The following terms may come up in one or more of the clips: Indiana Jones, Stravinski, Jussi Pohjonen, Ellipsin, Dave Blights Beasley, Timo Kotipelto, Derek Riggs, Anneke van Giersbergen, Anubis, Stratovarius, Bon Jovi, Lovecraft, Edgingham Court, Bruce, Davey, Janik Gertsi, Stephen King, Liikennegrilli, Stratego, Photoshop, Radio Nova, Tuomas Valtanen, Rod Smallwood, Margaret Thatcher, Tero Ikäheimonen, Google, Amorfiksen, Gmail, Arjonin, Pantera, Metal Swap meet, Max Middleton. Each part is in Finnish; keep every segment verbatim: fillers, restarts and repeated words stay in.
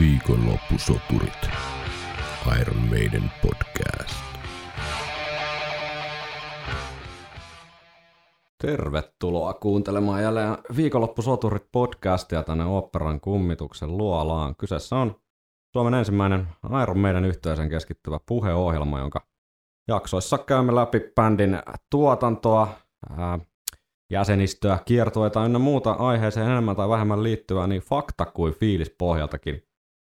Viikonloppusoturit. Iron Maiden podcast. Tervetuloa kuuntelemaan jälleen Viikonloppusoturit podcastia tänne oopperan kummituksen luolaan. Kyseessä on Suomen ensimmäinen Iron Maiden yhteisön keskittyvä puheohjelma, jonka jaksoissa käymme läpi bändin tuotantoa, ää, jäsenistöä, kiertueita ynnä muuta aiheeseen enemmän tai vähemmän liittyvää niin fakta kuin fiilispohjaltakin.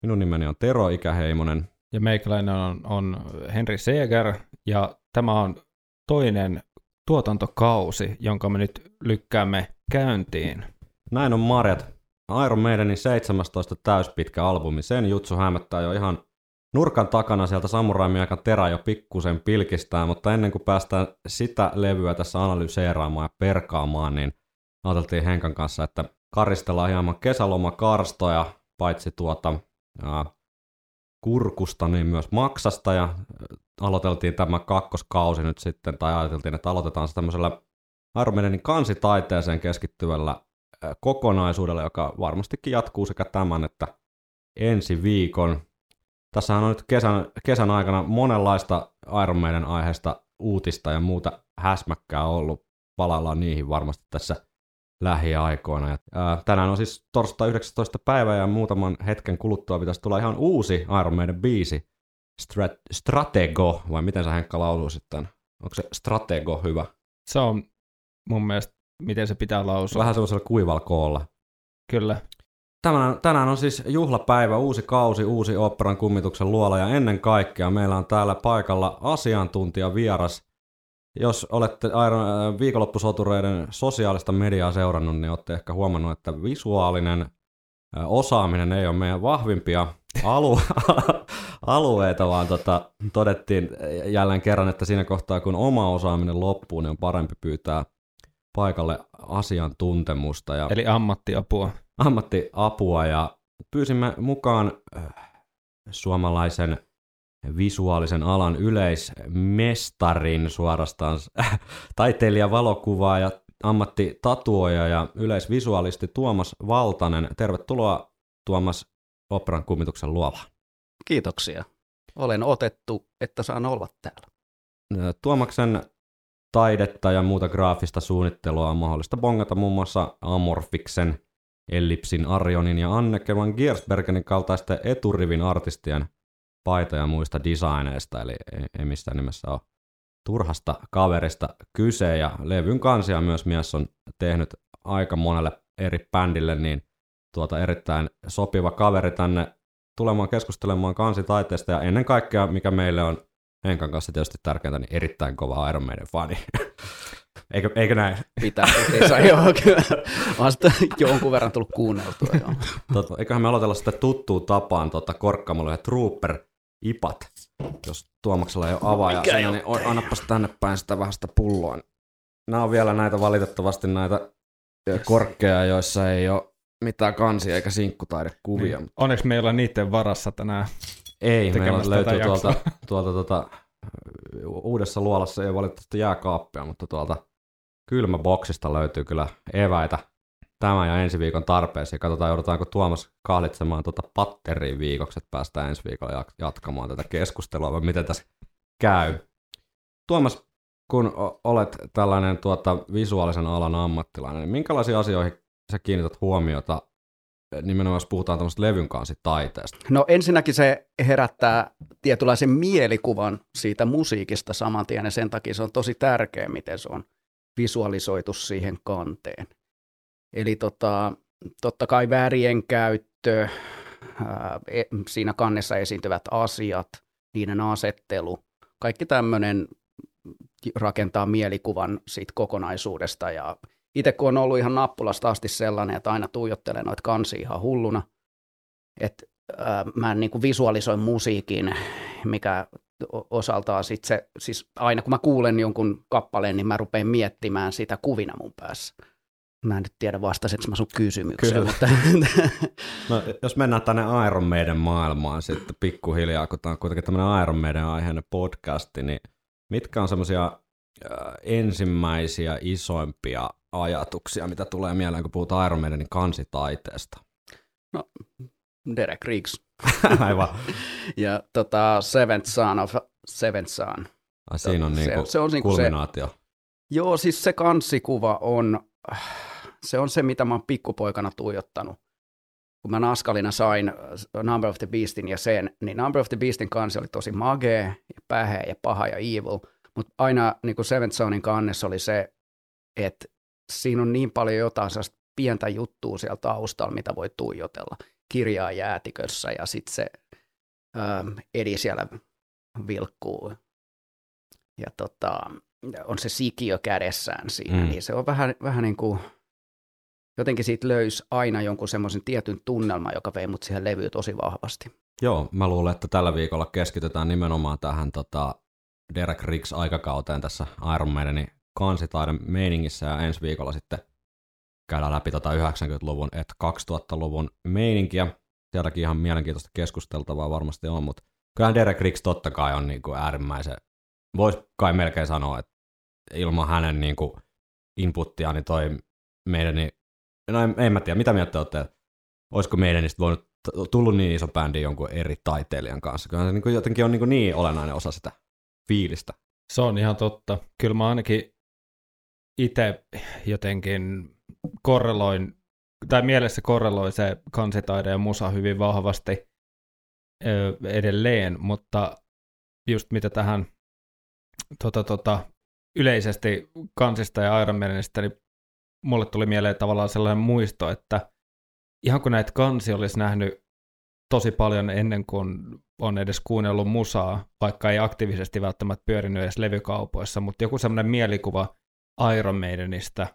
Minun nimeni on Tero Ikäheimonen. Ja meikäläinen on, on Henri Seeger, ja tämä on toinen tuotantokausi, jonka me nyt lykkäämme käyntiin. Näin on marjat. Iron Maidenin seitsemästoista täyspitkä albumi. Sen jutsu hämättää jo ihan nurkan takana, sieltä samuraimiaikan terä jo pikkusen pilkistää, mutta ennen kuin päästään sitä levyä tässä analyseeraamaan ja perkaamaan, niin ajateltiin Henkan kanssa, että karistellaan hieman kesälomakarstoja, paitsi tuota ää, kurkusta, niin myös maksasta, ja aloiteltiin tämä kakkoskausi nyt sitten, tai ajateltiin, että aloitetaan se tämmöisellä Iron Maidenin kansitaiteeseen keskittyvällä ää, kokonaisuudella, joka varmastikin jatkuu sekä tämän että ensi viikon. Tässähän on nyt kesän, kesän aikana monenlaista Iron Maiden aiheesta uutista ja muuta häsmäkkää ollut. Palaillaan niihin varmasti tässä lähiaikoina. Ja, ää, tänään on siis torstai yhdeksästoista päivä ja muutaman hetken kuluttua pitäisi tulla ihan uusi Iron Maiden biisi. Strat, Stratego, vai miten sä Henkka lausuisit tämän? Onko se Stratego hyvä? Se on mun mielestä, miten se pitää lausua. Vähän semmoisella kuivalla koolla. Kyllä. Tänään, tänään on siis juhlapäivä, uusi kausi, uusi oopperan kummituksen luola ja ennen kaikkea meillä on täällä paikalla asiantuntijavieras. Jos olette viikonloppusotureiden sosiaalista mediaa seurannut, niin olette ehkä huomannut, että visuaalinen osaaminen ei ole meidän vahvimpia alu- alueita, vaan tota, todettiin jälleen kerran, että siinä kohtaa kun oma osaaminen loppuu, niin on parempi pyytää paikalle asiantuntemusta. Ja eli ammattiapua. Ammattiapua ja pyysimme mukaan suomalaisen visuaalisen alan yleismestarin suorastaan, taiteilija, valokuvaaja, ammattitatuoja ja yleisvisuaalisti Tuomas Valtanen. Tervetuloa Tuomas oopperan kummituksen luolaan. Kiitoksia. Olen otettu, että saan olla täällä. Tuomaksen taidetta ja muuta graafista suunnittelua on mahdollista bongata muun muassa Amorfiksen, Ellipsin, Arjonin ja Anneke van Giersbergenin kaltaisten eturivin artistien paita ja muista designeista, eli ei missään nimessä ole turhasta kaverista kyse, ja levyn kansia myös mies on tehnyt aika monelle eri bändille, niin tuota erittäin sopiva kaveri tänne tulemaan keskustelemaan kansitaiteesta, ja ennen kaikkea, mikä meille on Henkan kanssa tietysti tärkeintä, niin erittäin kova Iron Maiden fani. Eikö, eikö näin? Pitää, ei saa joo, kyllä. Olen sitä jonkun verran tullut kuunneltua. Joo. Totta, eiköhän me aloitella sitä tuttuun tapaan tota, korkkaamalla ja Trooper-ipat, jos Tuomaksella ei ole avaaja. No, niin on, annapas tänne päin sitä vähän sitä pulloa. Nämä on vielä näitä valitettavasti näitä korkkeja, joissa ei ole mitään kansia eikä sinkkutaidekuvia. Niin. Onneksi me ei olla niiden varassa tänään. Ei, meillä löytyy tuolta, tuolta, tuolta uudessa luolassa, ei valitettavasti jääkaappia, mutta tuolta kylmäboksista löytyy kyllä eväitä tämän ja ensi viikon tarpeisiin. Katsotaan, joudutaanko Tuomas kahlitsemaan tuota patteriin viikoksi, että päästään ensi viikolla jatkamaan tätä keskustelua, vai miten tässä käy. Tuomas, kun olet tällainen tuota visuaalisen alan ammattilainen, niin minkälaisiin asioihin sä kiinnität huomiota, nimenomaan jos puhutaan tämmöistä levyn kansitaiteesta? No ensinnäkin se herättää tietynlaisen mielikuvan siitä musiikista saman tien, ja sen takia se on tosi tärkeä, miten se on visualisoitu siihen kanteen. Eli tota, totta kai värien käyttö, ää, siinä kannessa esiintyvät asiat, niiden asettelu, kaikki tämmöinen rakentaa mielikuvan siitä kokonaisuudesta. Ja itse kun on ollut ihan nappulasta asti sellainen, että aina tuijottelee noita kansia ihan hulluna, että ää, mä en niin kuin visualisoin musiikin, mikä osaltaan sitten se, siis aina kun mä kuulen jonkun kappaleen, niin mä rupean miettimään sitä kuvina mun päässä. Mä en nyt tiedä vastasetko mä sun kysymykseen. Mutta no, jos mennään tänne Iron Maiden maailmaan sitten pikkuhiljaa, kun tämä on kuitenkin tämmöinen Iron Maiden aiheinen podcasti, niin mitkä on semmoisia ensimmäisiä isoimpia ajatuksia, mitä tulee mieleen, kun puhutaan Iron Maidenin kansitaiteesta? No, Derek Riggs. Aivan. Ja tota, Seventh Son of Seventh Son. Ai, siinä on niinku se, se on niinku kulminaatio. Se, joo, siis se kanssikuva on, se on se, mitä mä oon pikkupoikana tuijottanut. Kun mä naskalina sain Number of the Beastin ja sen, niin Number of the Beastin kansi oli tosi magee ja päheä ja paha ja evil. Mutta aina niinku Seventh Sonin kannessa oli se, että siinä on niin paljon jotain sellaista pientä juttua siellä taustalla, mitä voi tuijotella. Kirjaa jäätikössä ja sitten se ähm, Edi siellä vilkkuu. Ja tota, on se sikiö kädessään siinä. Mm. Niin se on vähän, vähän niin kuin, jotenkin siitä löysi aina jonkun semmoisen tietyn tunnelman, joka vei mut siihen levyyn tosi vahvasti. Joo, mä luulen, että tällä viikolla keskitytään nimenomaan tähän tota Derek Riggs-aikakauteen tässä Iron Maidenin kansitaiden meiningissä, ja ensi viikolla sitten käydään läpi tota yhdeksänkymmentäluvun et kaksituhattaluvun meininkiä. Sieltäkin ihan mielenkiintoista keskusteltavaa varmasti on, mutta kyllähän Derek Riggs totta kai on niinku äärimmäisen, voisi kai melkein sanoa, että ilman hänen niinku inputtiaan niin toi meidän, niin, no en, en mä tiedä, mitä mieltä olette, olisiko meidän niistä voinut tullut niin iso bändi jonkun eri taiteilijan kanssa. Kyllähän se niinku jotenkin on niinku niin olennainen osa sitä fiilistä. Se on ihan totta. Kyllä mä ainakin itse jotenkin korreloin, tai mielessä korreloi se kansitaide ja musa hyvin vahvasti edelleen, mutta just mitä tähän tota, tota, yleisesti kansista ja Iron Maidenistä, niin mulle tuli mieleen tavallaan sellainen muisto, että ihan kun näitä kansia olisi nähnyt tosi paljon ennen kuin on edes kuunnellut musaa, vaikka ei aktiivisesti välttämättä pyörinyt edes levykaupoissa, mutta joku sellainen mielikuva Iron Maidenistä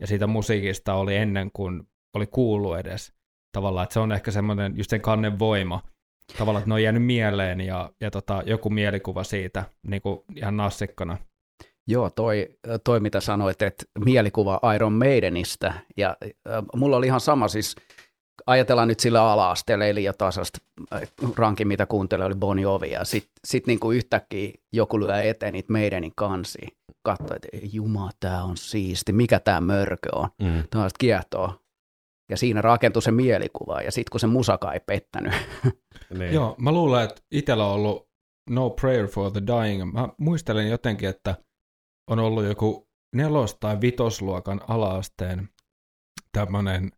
ja siitä musiikista oli ennen kuin oli kuullut edes. Tavallaan, että se on ehkä semmoinen just sen kannen voima. Tavallaan, että ne on jäänyt mieleen ja, ja tota, joku mielikuva siitä niin kuin ihan nassikkana. Joo, toi, toi mitä sanoit, että mielikuva Iron Maidenistä. Ja äh, mulla oli ihan sama, siis ajatellaan nyt sillä ala-asteella, eli jotain sellaista rankin, mitä kuuntelin, oli Bon Jovi. Ja sitten sit niinku yhtäkkiä joku lyö eteen niitä Maidenin kansia. Katsoi, että jumala, tämä on siisti, mikä tämä mörkö on. Mm. Tämä on kiehtoo. Ja siinä rakentui se mielikuva, ja sitten kun se musaka ei pettänyt. Niin. Joo, mä luulen, että itsellä on ollut No Prayer for the Dying. Mä muistelen jotenkin, että on ollut joku nelos- tai vitosluokan ala-asteen tämmöinen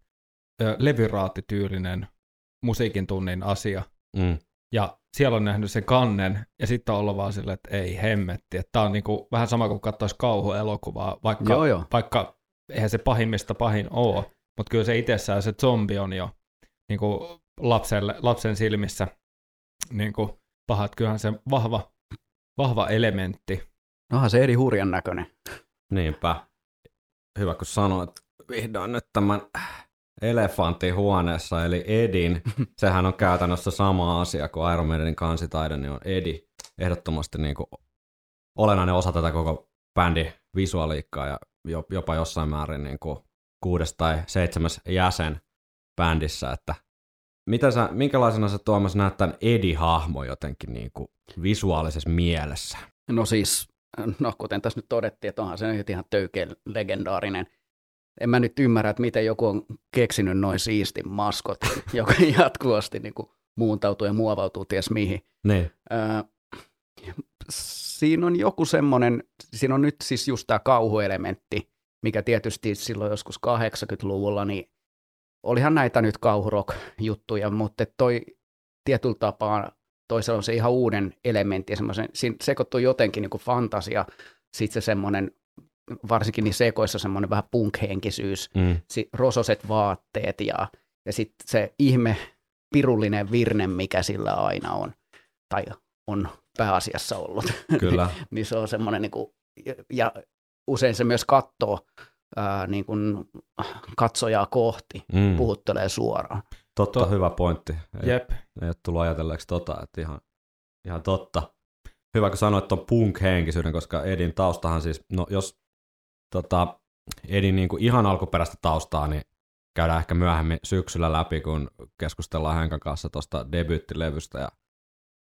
levyraatityylinen musiikin tunnin asia. Mm. Ja siellä on nähnyt sen kannen, ja sitten on ollut vaan silleen, että ei hemmetti. Että tämä on niinku vähän sama kuin katsoisi kauhuelokuvaa, vaikka, joo, joo. vaikka eihän se pahimmista pahin ole. Mutta kyllä se itsessään se zombi on jo niinku lapselle, lapsen silmissä niinku paha. Että kyllähän se vahva, vahva elementti. Nohan se eri hurjan näköinen. Niinpä. Hyvä, kun sanoit vihdoin nyt tämän elefantin huoneessa, eli Edin. Sehän on käytännössä sama asia kuin Iron Maidenin kansitaide, niin on Edi. Ehdottomasti niin kuin olennainen osa tätä koko bändin visuaaliikkaa ja jopa jossain määrin niin kuin kuudes tai seitsemäs jäsen bändissä. Että mitä sä, minkälaisena sä, Tuomas, näet tämän Edi-hahmo jotenkin niin kuin visuaalisessa mielessä? No siis, no kuten tässä nyt todettiin, että onhan se ihan töykeä legendaarinen. En mä nyt ymmärrä, että miten joku on keksinyt noin siistin maskot, joka jatkuvasti niin kuin muuntautuu ja muovautuu ties mihin. Ne. Äh, siinä on joku semmoinen, siinä on nyt siis just tämä kauhuelementti, mikä tietysti silloin joskus kahdeksankymmentäluvulla, niin olihan näitä nyt kauhurock-juttuja, mutta toi tietyllä tapaa toisella on se ihan uuden elementti, semmoisen, siinä sekoittuu jotenkin niin kuin fantasia, sit se semmoinen, varsinkin niissä sekoissa semmoinen vähän punk-henkisyys, mm. rososet vaatteet ja, ja sitten se ihme pirullinen virne, mikä sillä aina on, tai on pääasiassa ollut. Kyllä. Ni, niin se on semmoinen, niin kuin, ja usein se myös katsoo ää, niin kuin katsojaa kohti, mm. puhuttelee suoraan. Totta, to- hyvä pointti. Ei, jep. Ei ole tullut ajatelleeksi tota, että ihan, ihan totta. Hyvä, kun sanoit tuon punk-henkisyyden, koska Edin taustahan siis, no jos tota, Edin niin kuin ihan alkuperäistä taustaa, niin käydään ehkä myöhemmin syksyllä läpi, kun keskustellaan Henkan kanssa tuosta debyyttilevystä ja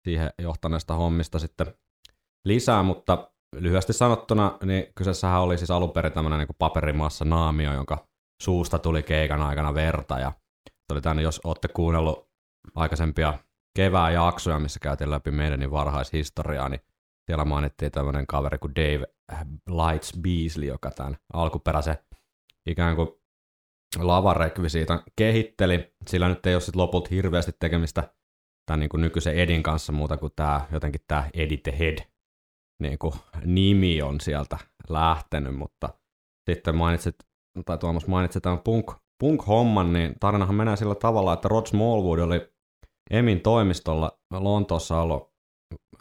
siihen johtaneesta hommista sitten lisää, mutta lyhyesti sanottuna, niin kyseessähän oli siis alun perin tämmöinen niin paperimassa naamio, jonka suusta tuli keikan aikana verta, ja oli tänne, jos olette kuunnellut aikaisempia kevään jaksoja, missä käytiin läpi meidän varhaishistoriaa, niin siellä mainittiin tämmöinen kaveri kuin Dave Blights Beasley, joka tämän alkuperäisen ikään kuin lavarekvisiitan kehitteli. Sillä nyt ei ole sitten lopulta hirveästi tekemistä tämän niin kuin nykyisen Edin kanssa muuta kuin tämä, jotenkin tämä Eddie the Head niin kuin nimi on sieltä lähtenyt, mutta sitten mainitsit, tai Tuomas mainitsi tämän punk, punk-homman, niin tarinahan menee sillä tavalla, että Rod Smallwood oli Emin toimistolla Lontoossa ollut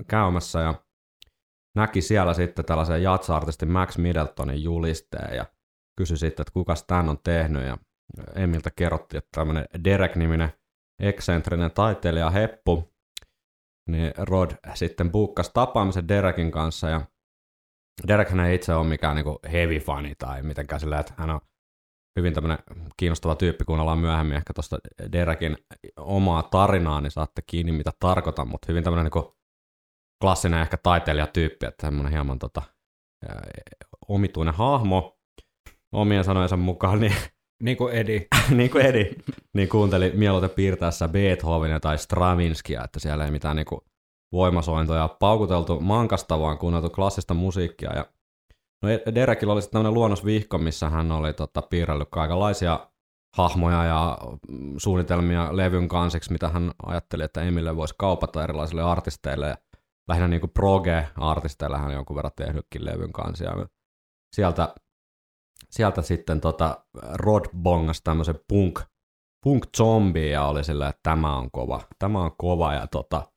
käymässä ja näki siellä sitten tällaisen jatsa-artistin Max Middletonin julisteen ja kysyi sitten, että kukas tämän on tehnyt, ja Emiltä kerrottiin, että tämmöinen Derek-niminen eksentrinen taiteilija heppu, niin Rod sitten buukkasi tapaamisen Derekin kanssa, ja Derekhän ei itse ole mikään niinku heavy fani tai mitenkään silleen, että hän on hyvin tämmöinen kiinnostava tyyppi, kun ollaan myöhemmin ehkä tuosta Derekin omaa tarinaa, niin saatte kiinni mitä tarkoitan, mutta hyvin tämmöinen niinku klassinen ehkä taiteilijatyyppi, että semmoinen hieman tota, omituinen hahmo omien sanojensa mukaan, niin niin kuin Edi. niin kuin Edi. Niin kuunteli mieluiten piirtäessä Beethovenia tai Stravinskia, että siellä ei mitään niinku voimasointoja paukuteltu mankasta, vaan kuunneltu klassista musiikkia. Ja no Derekillä oli sitten tämmöinen luonnosvihko, missä hän oli tota, piirrellyt kaikenlaisia hahmoja ja suunnitelmia levyn kansiksi, mitä hän ajatteli, että Emille voisi kaupata erilaisille artisteille. Ja lähinnä niinku proge-artisteille hän jonkun verran tehnytkin levyn kansia. Sieltä Sieltä sitten tota Rod bongas tämmöisen punk, punk zombie ja oli sillä, että tämä on kova, tämä on kova ja tota,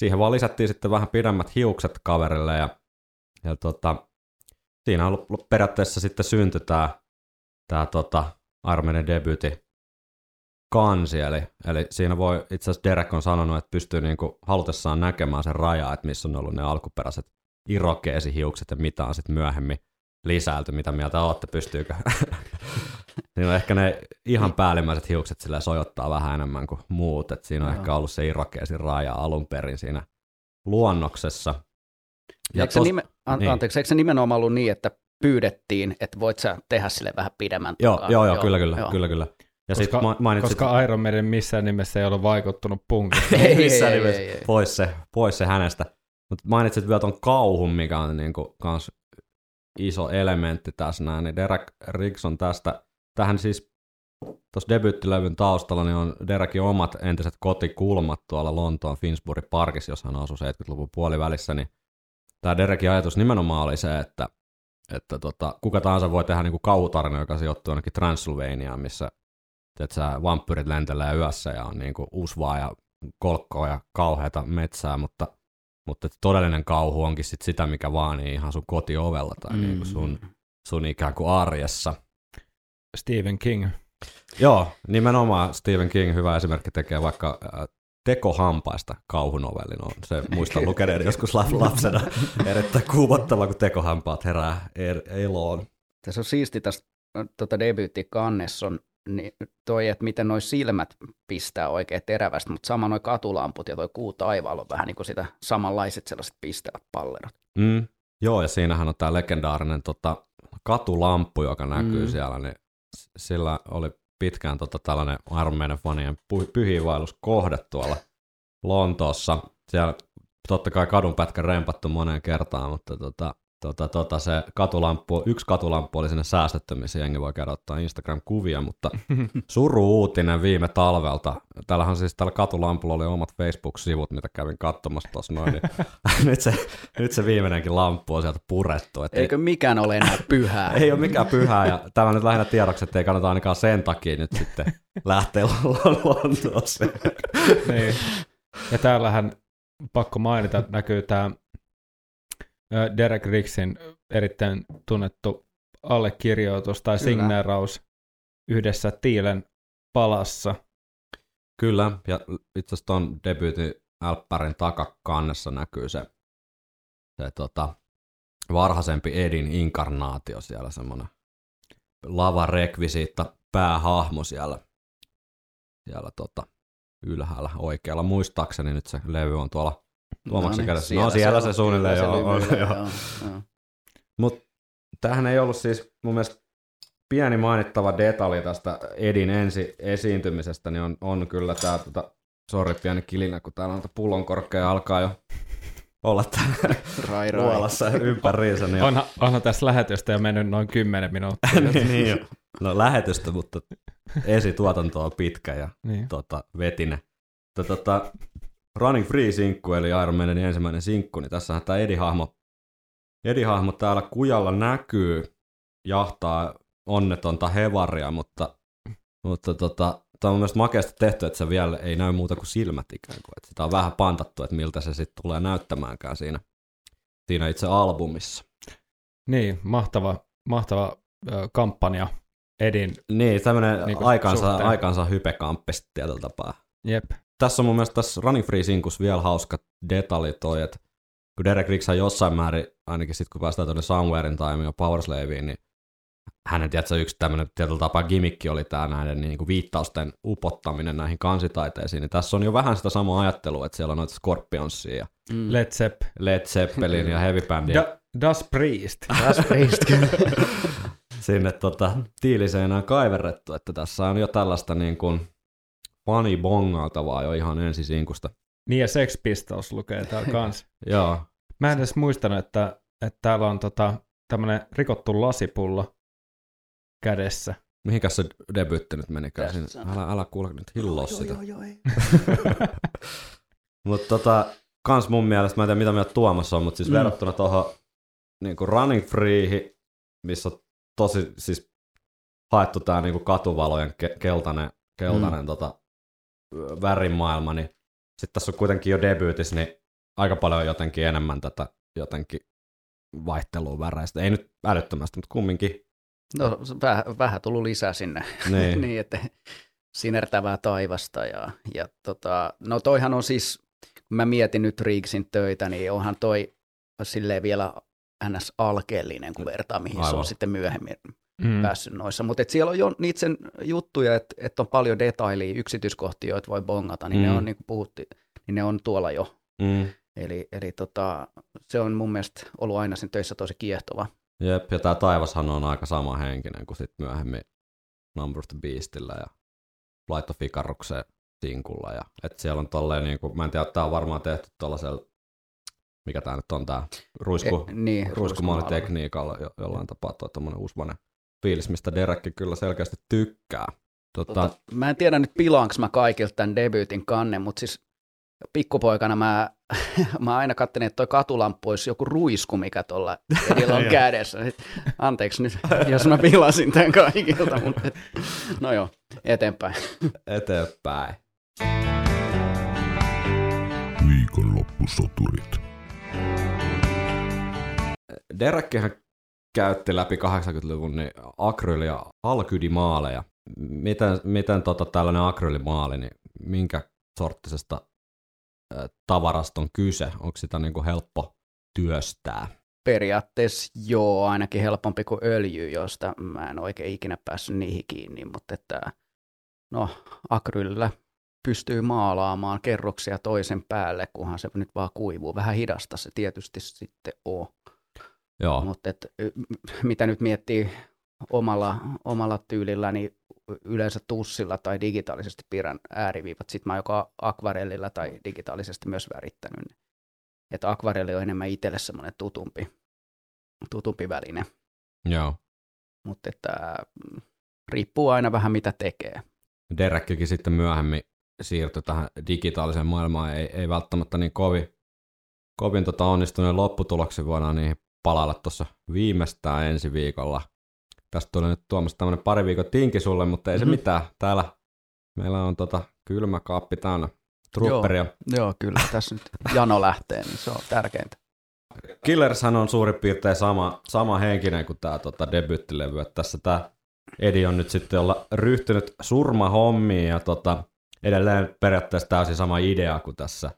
siihen vaan lisättiin sitten vähän pidemmät hiukset kaverille ja, ja tota, siinä on periaatteessa sitten syntyi tää, tää tota Armenin debyytin kansi, eli, eli siinä voi itse asiassa Derek on sanonut, että pystyy niinku halutessaan näkemään sen raja, että missä on ollut ne alkuperäiset irokeesihiukset ja mitä on sitten myöhemmin lisäilty, mitä mieltä olette, pystyykö? Siinä on ehkä ne ihan päällimmäiset hiukset sillä sojottaa vähän enemmän kuin muut, että siinä on no. ehkä ollut se irokeesin raja alun perin siinä luonnoksessa. Ja eikö, tos... se nime... An- niin. Anteeksi, eikö se nimenomaan ollut niin, että pyydettiin, että voit sä tehdä sille vähän pidemmän joo, takaa? Joo, joo, kyllä, kyllä, joo. kyllä, kyllä. Ja koska, ma- mainitsit... koska Iron Maiden missään nimessä ei ole vaikuttunut punkista. ei, ei missään ei, nimessä, ei, ei, pois, se, pois se hänestä. Mutta mainitsit vielä ton kauhun, mikä on niinku kans iso elementti tässä näin, niin Derek Riggs on tästä, tähän siis tuossa debyyttilevyn taustalla niin on Derekin omat entiset kotikulmat tuolla Lontoon Finsbury Parkissa, jossa hän asui seitsemänkymmentäluvun puolivälissä, niin tämä Derekin ajatus nimenomaan oli se, että, että tota, kuka tahansa voi tehdä niinku kauhutarina, joka sijoittuu ainakin Transylvaniaan, missä sä vampyyrit lentelee yössä ja on niinku usvaa ja kolkkoa ja kauheata metsää, mutta mutta todellinen kauhu onkin sit sitä, mikä vaan niin ihan sun kotiovella tai mm. niin sun, sun ikään kuin arjessa. Stephen King. Joo, nimenomaan Stephen King, hyvä esimerkki, tekee vaikka äh, tekohampaista kauhunovellin. On se muistan lukeneeni joskus lapsena erittäin kuumottavaa, kun tekohampaat herää er- eloon. Tässä on siisti tässä tuota debyyttikannessa on niin toi, että miten noi silmät pistää oikein terävästi, mutta sama noi katulamput ja toi kuu taivaalla on vähän niin kuin sitä samanlaiset sellaiset pistävät pallerot. Mm, joo, ja siinähän on tämä legendaarinen tota, katulamppu, joka näkyy mm. siellä, niin sillä oli pitkään tota, tällainen armeijan fanien pyhiinvaelluskohde tuolla Lontoossa. Siellä totta kai kadunpätkä rempattu moneen kertaan, mutta tota, Tota, tota, se katulamppu, yksi katulamppu oli sinne säästetty, missä jengi voi käydä ottaa Instagram-kuvia, mutta suru-uutinen viime talvelta. Täällähän siis tällä katulampulla oli omat Facebook-sivut, mitä kävin katsomassa tuossa noin. Niin nyt, se, nyt se viimeinenkin lamppu on sieltä purettu. Et eikö ei, mikään ole enää pyhää? Ei ole mikään pyhää, ja tämä nyt lähinnä tiedoksi, että ei kannata ainakaan sen takia nyt sitten lähteä Lontooseen. Niin. Ja täällähän pakko mainita, että näkyy tämä Derek Riggsin erittäin tunnettu allekirjoitus tai signeeraus yhdessä tiilen palassa. Kyllä, ja itse asiassa tuon debyytin älppärin takakannessa näkyy se, se tota, varhaisempi Edin inkarnaatio siellä, semmoinen lavarekvisiitta, päähahmo siellä, siellä tota, ylhäällä oikealla. Muistaakseni nyt se levy on tuolla Tuomaksen no, niin, siellä, no siellä se, se suunnilleen se joo. joo. joo. joo. Mutta tämähän ei ollut siis mun mielestä pieni mainittava detalji tästä Edin ensi esiintymisestä, niin on, on kyllä tämä tota, Sori, pieni kilinä, kun täällä on pullonkorkkeja alkaa jo olla täällä rai, rai. Luolassa ympäriinsä. Niin onhan, onhan tässä lähetystä jo mennyt noin kymmenen minuuttia. niin, niin jo. No lähetystä, mutta esituotanto on pitkä ja niin. tota, vetinen. Tota, Running Free-sinkku, eli Iron Maiden ensimmäinen sinkku, niin tässähän tämä Edi-hahmo, Edi-hahmo täällä kujalla näkyy, jahtaa onnetonta hevaria, mutta, mutta tota, tämä on myös makeasti tehty, että se vielä ei näy muuta kuin silmät ikään kuin. Että sitä on vähän pantattu, että miltä se sitten tulee näyttämäänkään siinä, siinä itse albumissa. Niin, mahtava, mahtava ö, kampanja Edin. Niin, tämmöinen niin aikansa, aikansa hype-kamppi sitten tietyllä tapaa. Jep. Tässä on mun mielestä tässä Running Free-sinkussa vielä hauska detalji toi, että kun Derek Riggs on jossain määrin, ainakin sitten kun päästään tuonne Somewherein tai jo Powerslaveen, niin hänen tiedätkö, yksi tämmöinen tietyllä tapaa gimikki oli tämä näiden niin kuin viittausten upottaminen näihin kansitaiteisiin. Niin tässä on jo vähän sitä samaa ajattelua, että siellä on noita Scorpionsia ja mm. Led Zepp. Led Zeppelin ja Heavy Bandia. Da, das Priest. Das Priest, kyllä. Sinne tota, tiiliseinään kaiverrettu, että tässä on jo tällaista niin kuin funny bongautavaa jo ihan ensisinkusta. Niin ja Sex Pistols lukee täällä kans. Joo. Mä en edes muistanut, että, että täällä on tota, tämmöinen rikottu lasipullo kädessä. Mihinkäs se debyytti nyt menikään? Älä, älä kuule nyt hilloa sitä. Joo, joo, joo. Mutta tota, kans mun mielestä, mä en tiedä mitä mieltä Tuomas on, mutta siis mm. verrattuna tuohon niin kuin Running Freehin, missä on tosi siis haettu tää niin kuin katuvalojen ke- keltainen, keltainen mm. tota, värimaailma, niin sitten tässä on kuitenkin jo debyytis, niin aika paljon jotenkin enemmän tätä jotenkin vaihtelua väreistä. Ei nyt älyttömästi, mutta kumminkin. No vähän väh tullut lisää sinne, niin. niin, että sinertävää taivasta. Ja, ja tota, no toihan on siis, kun mä mietin nyt Riggsin töitä, niin onhan toi silleen vielä ns. Alkeellinen, kun vertaa mihin aivan. Se on sitten myöhemmin mm. päässyt noissa. Mutta siellä on jo niitä sen juttuja, että et on paljon detailia, yksityiskohtia, joita voi bongata, niin mm. ne on niin kuin puhuttiin, niin ne on tuolla jo. Mm. Eli, eli tota, se on mun mielestä ollut aina sen töissä tosi kiehtova. Jep, ja tämä taivashan on aika sama henkinen kuin sitten myöhemmin Number of the Beastillä ja Flight of Icaruksen sinkulla. Ja, et siellä on tolleen, niin kuin, mä en tiedä, tämä on varmaan tehty tuollaisella, mikä tämä nyt on, tämä ruisku, e, niin, ruiskumaalitekniikalla jo, jollain tapaa tuo tuommoinen usvainen fiilis, mistä Derekki kyllä selkeästi tykkää. Tota, tota, mä en tiedä nyt pilaanko mä kaikilta tämän debyytin kannen, mutta siis pikkupoikana mä, mä aina katselin, että toi katulamppu olisi joku ruisku, mikä tuolla edellä on kädessä. Anteeksi nyt, jos mä pilasin tämän kaikilta, mutta no joo, eteenpäin. Eteenpäin. Viikonloppusoturit. Derekkihän käytti läpi kahdeksankymmentäluvun niin akryli- ja alkydimaaleja. Miten, miten tota, tällainen akrylimaali, niin minkä sorttisesta tavarasta on kyse? Onko sitä niin kuin helppo työstää? Periaatteessa joo, ainakin helpompi kuin öljy, josta mä en oikein ikinä päässyt niihin kiinni, mutta että, no, akryllä pystyy maalaamaan kerroksia toisen päälle, kunhan se nyt vaan kuivuu. Vähän hidasta se tietysti sitten on. Joo. Mutta että, mitä nyt miettii omalla, omalla tyylillä, niin yleensä tussilla tai digitaalisesti piirrän ääriviivat. Sitten mä oon joka akvarellilla tai digitaalisesti myös värittänyt. Että akvarelli on enemmän itselle semmoinen tutumpi, tutumpi väline. Joo. Mutta että riippuu aina vähän mitä tekee. Derekkikin sitten myöhemmin siirtyi tähän digitaaliseen maailmaan. Ei, ei välttämättä niin kovin, kovin tota onnistuneen lopputuloksi voidaan niihin palailla tuossa viimeistään ensi viikolla. Tästä tulee nyt Tuomas tämmöinen pari viikon tinki sulle, mutta ei se mm-hmm. mitään. Täällä meillä on tota kylmä kaappi täynnä trupperia. Joo, joo, kyllä. Tässä nyt jano lähtee, niin se on tärkeintä. Killershän on suurin piirtein sama, sama henkinen kuin tämä tota debyyttilevy. Tässä tämä Edi on nyt sitten olla ryhtynyt surmahommiin ja tota, edelleen periaatteessa täysin sama idea kuin tässä.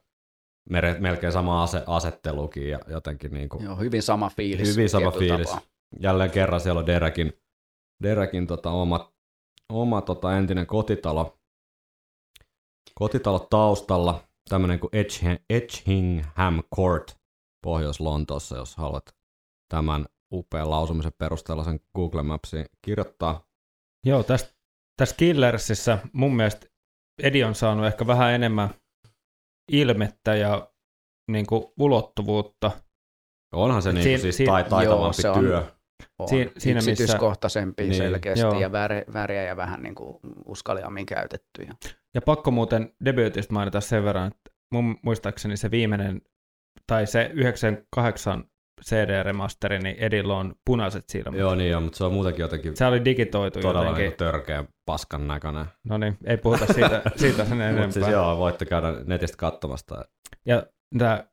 Melkein sama ase- asettelukin ja jotenkin niin kuin... Joo, hyvin sama fiilis. Hyvin sama fiilis. Tapaa. Jälleen kerran siellä on Derekin Derekin tota oma, oma tota entinen kotitalo, kotitalo taustalla, tämmöinen kuin Edgingham Court Pohjois-Lontoossa, jos haluat tämän upean lausumisen perusteella sen Google Mapsiin kirjoittaa. Joo, tässä täs Killersissä mun mielestä Edi on saanut ehkä vähän enemmän ilmettä ja niin kuin ulottuvuutta. Onhan se siin, niin kuin, siis siin, taitavampi joo, työ. On. Siin, siinä yksityiskohtaisempi missä... selkeästi niin, ja väriä ja vähän niin kuin uskalliammin käytetty. Ja pakko muuten debyytistä mainita sen verran, että mun muistaakseni se viimeinen, tai se yhdeksänkymmentäkahdeksan C D-remasteri, niin Edillä on punaiset silmät. Joo, niin on, mutta se on muutenkin jotenkin... Se oli digitoitu todella jotenkin. Todella niin törkeä paskan näköinen. No niin, ei puhuta siitä, siitä sen enempää. Mutta siis joo, voitte käydä netistä katsomasta. Ja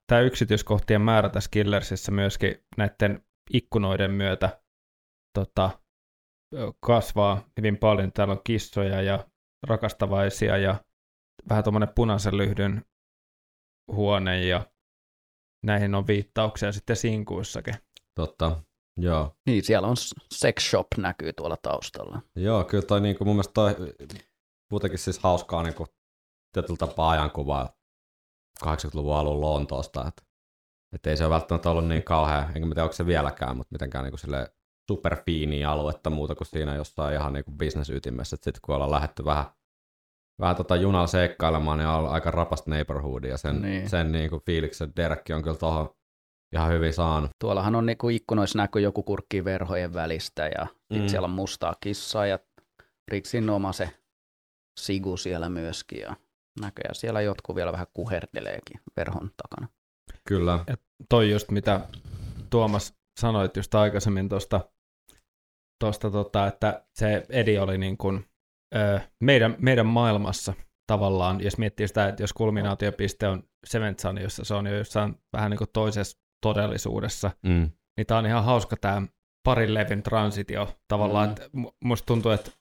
tämä yksityiskohtien määrä tässä Killersissä myöskin näiden ikkunoiden myötä tota, kasvaa hyvin paljon. Täällä on kissoja ja rakastavaisia ja vähän tuommoinen punaisen lyhdyn huone ja näihin on viittauksia sitten sinkuissakin. Totta, joo. Niin, siellä on sex shop näkyy tuolla taustalla. Joo, kyllä toi niin kuin mun mielestä toi muutenkin siis hauskaa niin kuin tietyllä tapaa ajankuvaa kahdeksankymmentäluvun alun Lontoosta, että et ei se ole välttämättä ollut niin kauhean, enkä tiedä onko se vieläkään, mutta mitenkään niin kuin silleen superfiiniä aluetta muuta kuin siinä jossain ihan niin kuin bisnesytimessä, että sitten kun ollaan lähdetty vähän Vähän tota junaa seikkailemaan, niin on aika rapasta neighborhoodia. Sen, niin. sen niin kuin fiiliksen Derkki on kyllä tuohon ihan hyvin saanut. Tuollahan on niin kuin ikkunoissa näkyy joku kurkkii verhojen välistä ja mm. siellä on mustaa kissaa ja Riksin oma se sigu siellä myöskin. Ja näköjään siellä jotkut vielä vähän kuherteleekin verhon takana. Kyllä. Ja toi just mitä Tuomas sanoit just aikaisemmin tuosta, tosta tota, että se Edi oli niin kuin Meidän, meidän maailmassa tavallaan, jos miettii sitä, että jos kulminaatiopiste on Seventh Sun, jossa se on jo jossain vähän niin kuin toisessa todellisuudessa, mm. niin tämä on ihan hauska tämä parin levin transitio tavallaan. Mm. Että musta tuntuu, että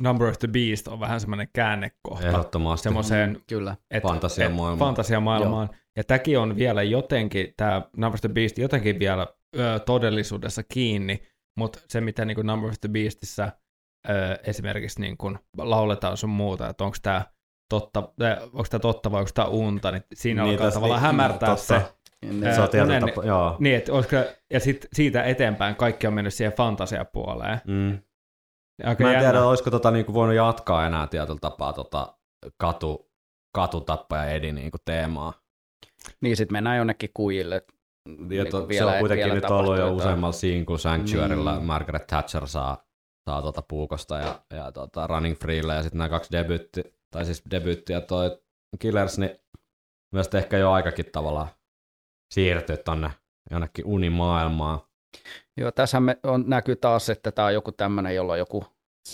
Number of the Beast on vähän semmoinen käännekohta. Ehdottomasti. Semmoiseen mm, fantasiamaailmaan. fantasiamaailmaan. Ja tämäkin on vielä jotenkin, tämä Number of the Beast jotenkin vielä ö, todellisuudessa kiinni, mutta se mitä niin kuin Number of the Beastissä Öö, esimerkiksi niin kun lauletaan sun muuta, että onko tämä totta, totta vai onko tämä unta, niin siinä niin, alkaa tavallaan niin, hämärtää totta. se. Niin, öö, se monen, tapa, joo. Niin, et, olisiko, ja sit, siitä eteenpäin kaikki on mennyt siihen fantasiapuoleen. Mm. Okay, Mä en tiedä, olisiko tota, niin kuin voinut jatkaa enää tietyllä tapaa tota, katu, katutappaja Edi niin kuin teemaa. Niin, sitten mennään jonnekin kujille. Niin, niin, to, vielä, se on kuitenkin nyt ollut jo useammalla siinä, kun Sanctuarylla mm. Margaret Thatcher saa saa tuota puukosta ja, ja tuota Running Freella ja sitten nämä kaksi debyytti, tai siis debyytti ja toi Killers, niin myös ehkä jo aikakin tavallaan siirtyy tonne jonnekin unimaailmaan. Joo, tässä me on, näkyy taas, että tämä on joku tämmöinen, jolla on joku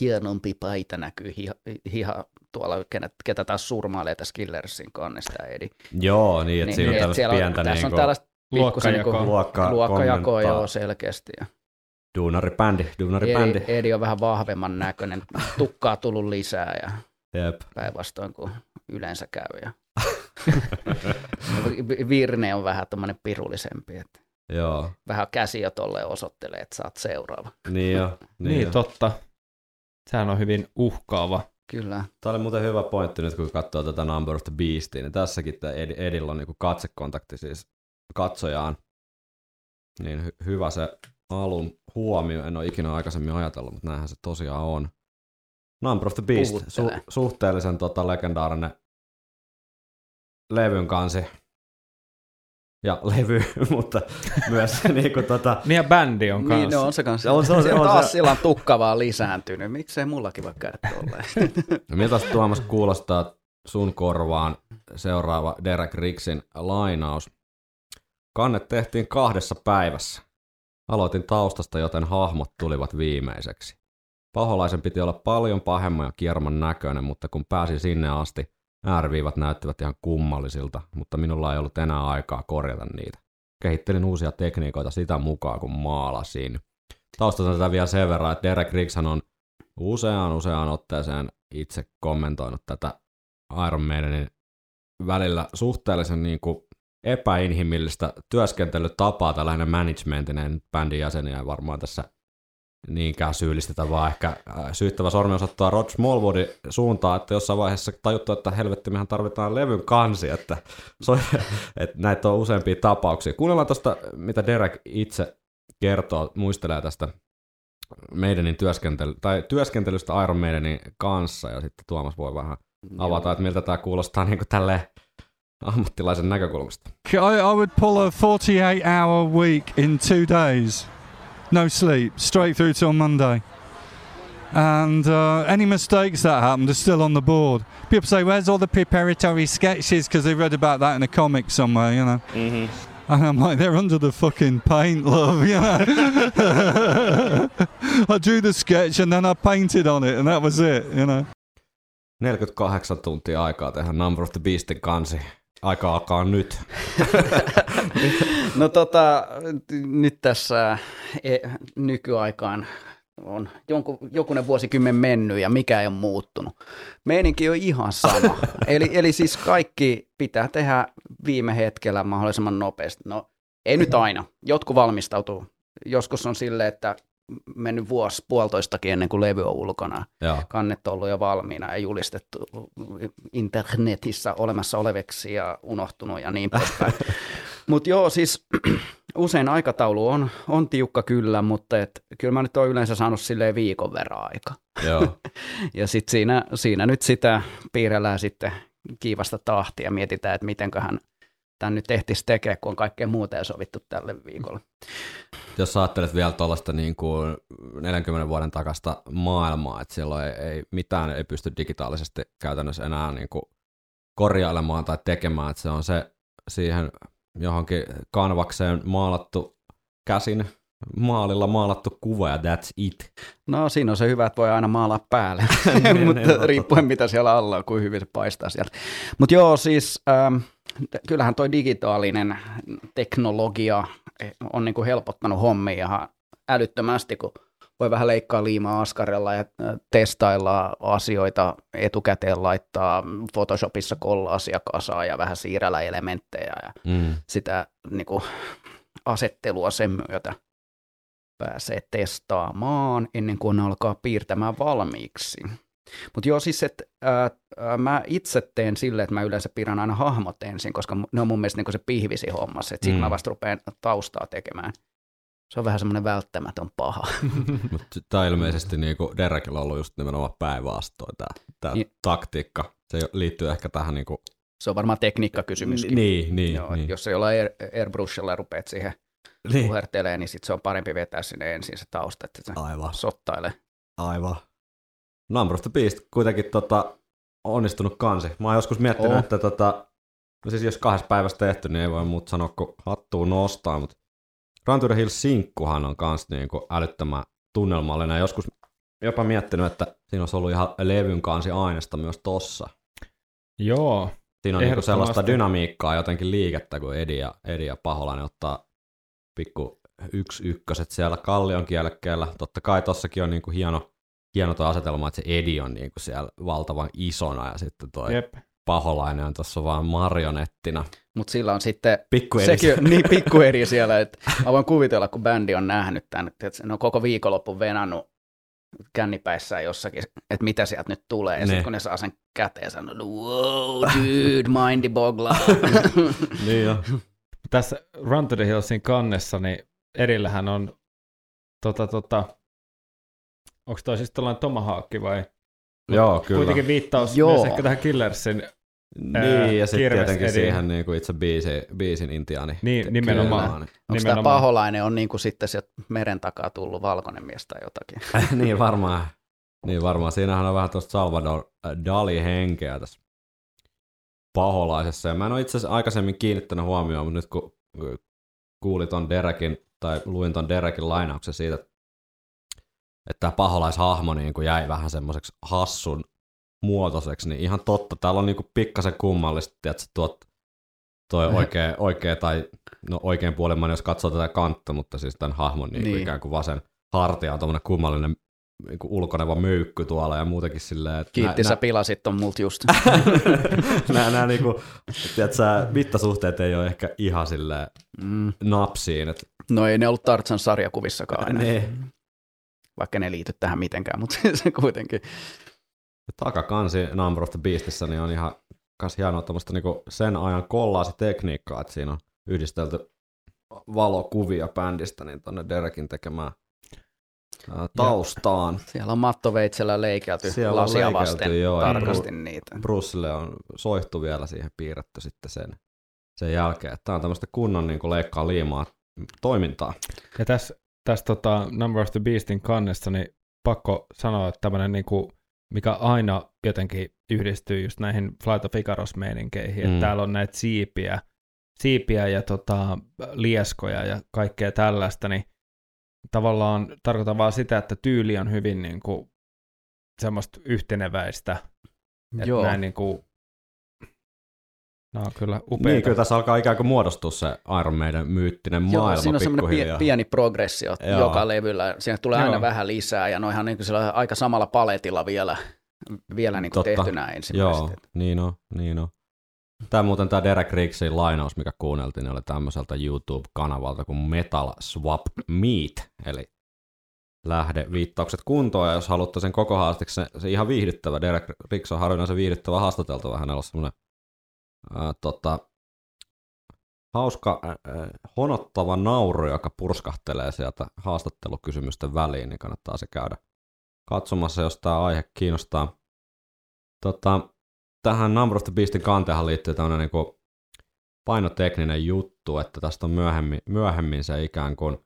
hienompi paita näkyy hiha, hiha tuolla, ketä, ketä taas surmailee tässä Killersin kannesta, Edi. Joo, niin, että niin, siinä on tällaista pientä niin kuin luokkajakoa joo selkeästi. Duunaribändi, duunaribändi. Edi, Edi on vähän vahvemman näköinen, tukkaa tullut lisää ja Jep. päinvastoin kuin yleensä käy. Ja Virne on vähän tommoinen pirullisempi. Että Joo. Vähän käsiä tolleen osoittelee, että saat seuraava. Niin jo. Niin, niin jo. Totta. Sehän on hyvin uhkaava. Kyllä. Tämä oli muuten hyvä pointti nyt, kun katsoo tätä Number of the Beastia, niin tässäkin tämä Ed, Edillä on niinku katsekontakti siis katsojaan. Niin hy- hyvä se alun huomio, en ole ikinä aikaisemmin ajatellut, mutta näinhän se tosiaan on. Number of the Beast, su- suhteellisen tota, legendaarinen levyn kansi. Ja levy, mutta myös niinku tota... Niin ja bändi on kanssa. Niin, no on se kanssa. On, se, on, se, on, taas sillä on tukka vaan lisääntynyt. Miksei mullakin voi käydä tolleen? No, miltä Tuomas kuulostaa sun korvaan seuraava Derek Riggsin lainaus? Kannet tehtiin kahdessa päivässä. Aloitin taustasta, joten hahmot tulivat viimeiseksi. Paholaisen piti olla paljon pahemman ja kierman näköinen, mutta kun pääsin sinne asti, ääriviivat näyttivät ihan kummallisilta, mutta minulla ei ollut enää aikaa korjata niitä. Kehittelin uusia tekniikoita sitä mukaan, kun maalasin. Taustasta tätä vielä sen verran, että Derek Riggs on useaan useaan otteeseen itse kommentoinut tätä Iron Maidenin välillä suhteellisen niin kuin epäinhimillistä työskentelytapaa tällainen managementinen bändin jäseniä ei varmaan tässä niinkään syyllistetä, vaan ehkä syyttävä sormi osoittaa Rod Smallwoodin suuntaan, että jossain vaiheessa tajuttu, että helvetti, mehän tarvitaan levyn kansi, että, että näitä on useampia tapauksia. Kuunnellaan tuosta, mitä Derek itse kertoo, muistelee tästä Maidenin työskentely, tai työskentelystä Iron Maidenin kanssa, ja sitten Tuomas voi vähän avata, että miltä tämä kuulostaa niin kuin tälleen ammattilaisen näkökulmasta. I, I would pull a forty-eight hour week in two days. No sleep, straight through till Monday. And uh, any mistakes that happened are still on the board. People say, where's all the preparatory sketches? Because they read about that in a comic somewhere, you know. Mm-hmm. And I'm like, they're under the fucking paint, love, you know. I drew the sketch and then I painted on it and that was it, you know. neljäkymmentäkahdeksan tuntia aikaa tehdä Number of the Beastin kansi. Aika alkaa nyt. No tota, nyt tässä e, nykyaikaan on jonkun, jokunen vuosikymmen mennyt ja mikä ei ole muuttunut. Meininki on ihan sama. Eli, eli siis kaikki pitää tehdä viime hetkellä mahdollisimman nopeasti. No ei nyt aina. Jotkut valmistautuu. Joskus on silleen, että mennyt vuosi puolitoistakin ennen kuin levy on ulkona. Joo. Kannet on ollut jo valmiina ja julistettu internetissä olemassa oleviksi ja unohtunut ja niin poispäin. Mutta joo, siis usein aikataulu on, on tiukka kyllä, mutta et, kyllä mä nyt oon yleensä saanut silleen viikon verran aika. Joo. Ja sitten siinä, siinä nyt sitä piirrellään sitten kiivasta tahtia ja mietitään, että mitenköhän tämän nyt ehtisi tekemään, kun on kaikkea muuta sovittu tälle viikolle. Jos ajattelet vielä tuollaista niin kuin neljänkymmenen vuoden takasta maailmaa, että silloin ei, ei mitään ei pysty digitaalisesti käytännössä enää niin kuin korjailemaan tai tekemään, että se on se siihen johonkin kanvakseen maalattu käsin, maalilla maalattu kuva ja that's it. No siinä on se hyvä, että voi aina maalaa päälle, mutta riippuen mitä siellä alla on, kuin hyvin se paistaa sieltä. Mutta joo siis ähm, kyllähän toi digitaalinen teknologia on niinku helpottanut hommia ihan älyttömästi, kun voi vähän leikkaa liimaa askarella ja testailla asioita etukäteen, laittaa Photoshopissa kollaasia kasaan ja vähän siirrellä elementtejä ja mm. sitä niinku asettelua sen myötä pääsee testaamaan ennen kuin alkaa piirtämään valmiiksi. Mutta joo siis, että mä itse teen silleen, että mä yleensä piirrän aina hahmot ensin, koska ne on mun mielestä niinku se pihvisi hommas, että mm. sit mä vasta rupean taustaa tekemään. Se on vähän semmoinen välttämätön paha. Mutta tämä on ilmeisesti niin kuin Derekillä on ollut just nimenomaan päinvastoin tämä ja taktiikka. Se liittyy ehkä tähän niin kuin se on varmaan tekniikkakysymyskin. Niin, niin, joo, niin. Jos ei olla air, airbrushilla ja rupeat siihen niin puhertelemaan, niin sitten se on parempi vetää sinne ensin se tausta, että se aivan sottailee. Aivan. Number of the Beast kuitenkin tota, onnistunut kansi. Mä oon joskus miettinyt, oh. että tota, no siis jos kahdessa päivässä tehty, niin ei voi muuta sanoa kuin hattuun nostaa, mutta Run to the Hills-sinkkuhan on kans niinku älyttömän tunnelmallinen. Joskus jopa miettinyt, että siinä olisi ollut ihan levyn kansi aineesta myös tossa. Joo. Siinä on niinku sellaista dynamiikkaa jotenkin liikettä, kun Edi ja, Edi ja Paholainen ottaa pikku yksi ykköset siellä kallion kielekkeellä. Totta kai tossakin on niinku hieno, hieno tuo asetelma, että se Edi on niinku siellä valtavan isona ja sitten toi Jep. Paholainen on tuossa vaan marionettina. Mutta sillä on sitten sekin, niin pikku eri siellä, että mä voin kuvitella, kun bändi on nähnyt tämän, että ne on koko viikonloppu venannut kännipäissään jossakin, että mitä sieltä nyt tulee. Ja sitten kun ne saa sen käteen, sanoo, wow, dude, mindy boggla. Niin jo. Tässä Run to the Hillsin kannessa, niin erillähän on, tota, tota, onko toi siis tällainen tomahawkki vai? Joo, kyllä. Kuitenkin viittaus Joo. myös ehkä tähän Killersin. Niin, ää, ja sitten tietenkin edin. Siihen niin kuin itse biisin, biisin intiaani. Niin, nimenomaan. Kyllä. Onko tämä Paholainen on niin kuin sitten sieltä meren takaa tullut valkoinen mies tai jotakin? Niin varmaan. Niin varmaan. Siinähän on vähän tuosta Salvador Dali-henkeä tässä Paholaisessa. Ja mä en ole itse asiassa aikaisemmin kiinnittänyt huomioon, mutta nyt kun kuulin ton Derekin, tai luin ton Derekin lainauksen siitä, että tämä Paholaishahmo niin kuin jäi vähän semmoiseksi hassun muotoiseksi, niin ihan totta. Täällä on niinku pikkasen kummallisesti, että se tuot toi oikea, oikea tai no oikein puolimmainen, jos katsoo tätä kantta, mutta siis tämän hahmon niinku niin. ikään kuin vasen hartia on tommoinen kummallinen niinku ulkoneva möykky tuolla ja muutenkin silleen. Että Kiitti, nä, sä nä... pilasit on multa just. Nää, nää niinku, tiedätkö, mittasuhteet ei ole ehkä ihan silleen mm. napsiin. Et... No ei ne ollut Tartsan sarjakuvissakaan enää. Ne. Vaikka ne liity tähän mitenkään, mutta se kuitenkin. Takakansi Number of the Beastissä niin on ihan kas hienoa tämmöistä niinku sen ajan kollaasitekniikkaa, että siinä on yhdistelty valokuvia bändistä niin tuonne Derekin tekemään taustaan. Ja siellä on mattoveitsellä leikelty siellä lasia leikelty, vasten joo, tarkasti Bru- niitä. Brucelle on soihtu vielä siihen piirretty sitten sen, sen jälkeen. Tämä on tämmöistä kunnon niin kuin leikkaa liimaa toimintaa. Ja tässä täs, tota, Number of the Beastin kannessa niin pakko sanoa, että tämmöinen niin kuin mikä aina jotenkin yhdistyy just näihin Flight of Icarus-meininkeihin, että mm. täällä on näitä siipiä, siipiä ja tota, lieskoja ja kaikkea tällaista, niin tavallaan tarkoitan vaan sitä, että tyyli on hyvin niin kuin semmoista yhteneväistä, että näin niin kuin, no kyllä upeita. Niin, kyllä tässä alkaa ikään kuin muodostua se Iron Maiden myyttinen maailma. Joo, siinä on semmoinen pieni progressio Joo. joka levyllä. Siinä tulee Joo. aina vähän lisää ja noihan niin kuin aika samalla paletilla vielä, vielä niin kuin tehtynä ensimmäisesti. Joo, niin on, niin on. Tämä muuten tämä Derek Riggsin lainaus, mikä kuunneltiin, oli tämmöiseltä YouTube-kanavalta kuin Metal Swap meet, eli lähdeviittaukset kuntoon, ja jos haluatte sen koko haastiksi, se ihan viihdyttävä, Derek Riggs on harvinaisen viihdyttävä haastateltava, hänellä on semmoinen Äh, tota, hauska äh, honottava nauru, joka purskahtelee sieltä haastattelukysymysten väliin, niin kannattaa se käydä katsomassa, jos tämä aihe kiinnostaa. Tota, tähän Number of the Beastin kanteahan liittyy tämmöinen niin kuin painotekninen juttu, että tästä on myöhemmin, myöhemmin se ikään kuin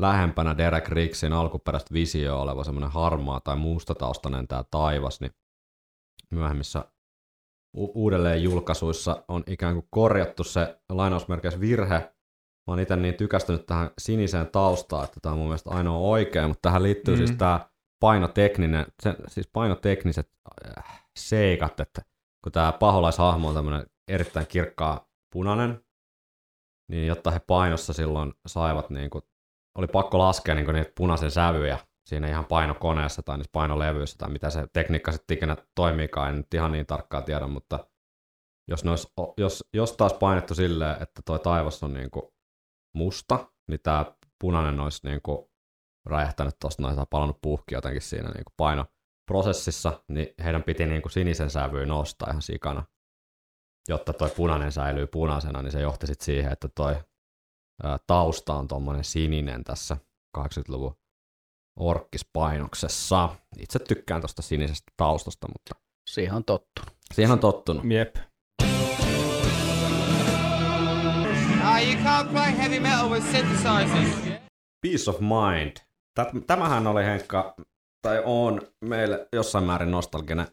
lähempänä Derek Riggsin alkuperäistä visioa oleva semmoinen harmaa tai mustataustainen tämä taivas, niin myöhemmissä uudelleen julkaisuissa on ikään kuin korjattu se lainausmerkeissä virhe. Mä oon itse niin tykästynyt tähän siniseen taustaan, että tämä on mun mielestä ainoa oikein, mutta tähän liittyy mm-hmm. siis tämä painotekninen, se, siis painotekniset äh, seikat, että kun tämä paholaishahmo on tämmöinen erittäin kirkkaa punainen, niin jotta he painossa silloin saivat, niin kun, oli pakko laskea niin kun niitä punaisen sävyjä siinä ihan painokoneessa tai niissä painolevyissä tai mitä se tekniikka sitten ikinä toimiikaan, en nyt ihan niin tarkkaan tiedä, mutta jos, nois, jos, jos taas painettu silleen, että toi taivas on niinku musta, niin tämä punainen olisi niinku räjähtänyt tuosta, noin palannut puhki jotenkin siinä niinku painoprosessissa, niin heidän piti niinku sinisen sävyyn nostaa ihan sikana, jotta toi punainen säilyy punaisena, niin se johti sitten siihen, että toi ää, tausta on tuommoinen sininen tässä kahdeksankymmentäluvun orkkispainoksessa. Itse tykkään tuosta sinisestä taustasta, mutta siihen on tottunut. Siihen on tottunut. Jep. Peace of Mind. Tämähän oli Henkka, tai on meille jossain määrin nostalginen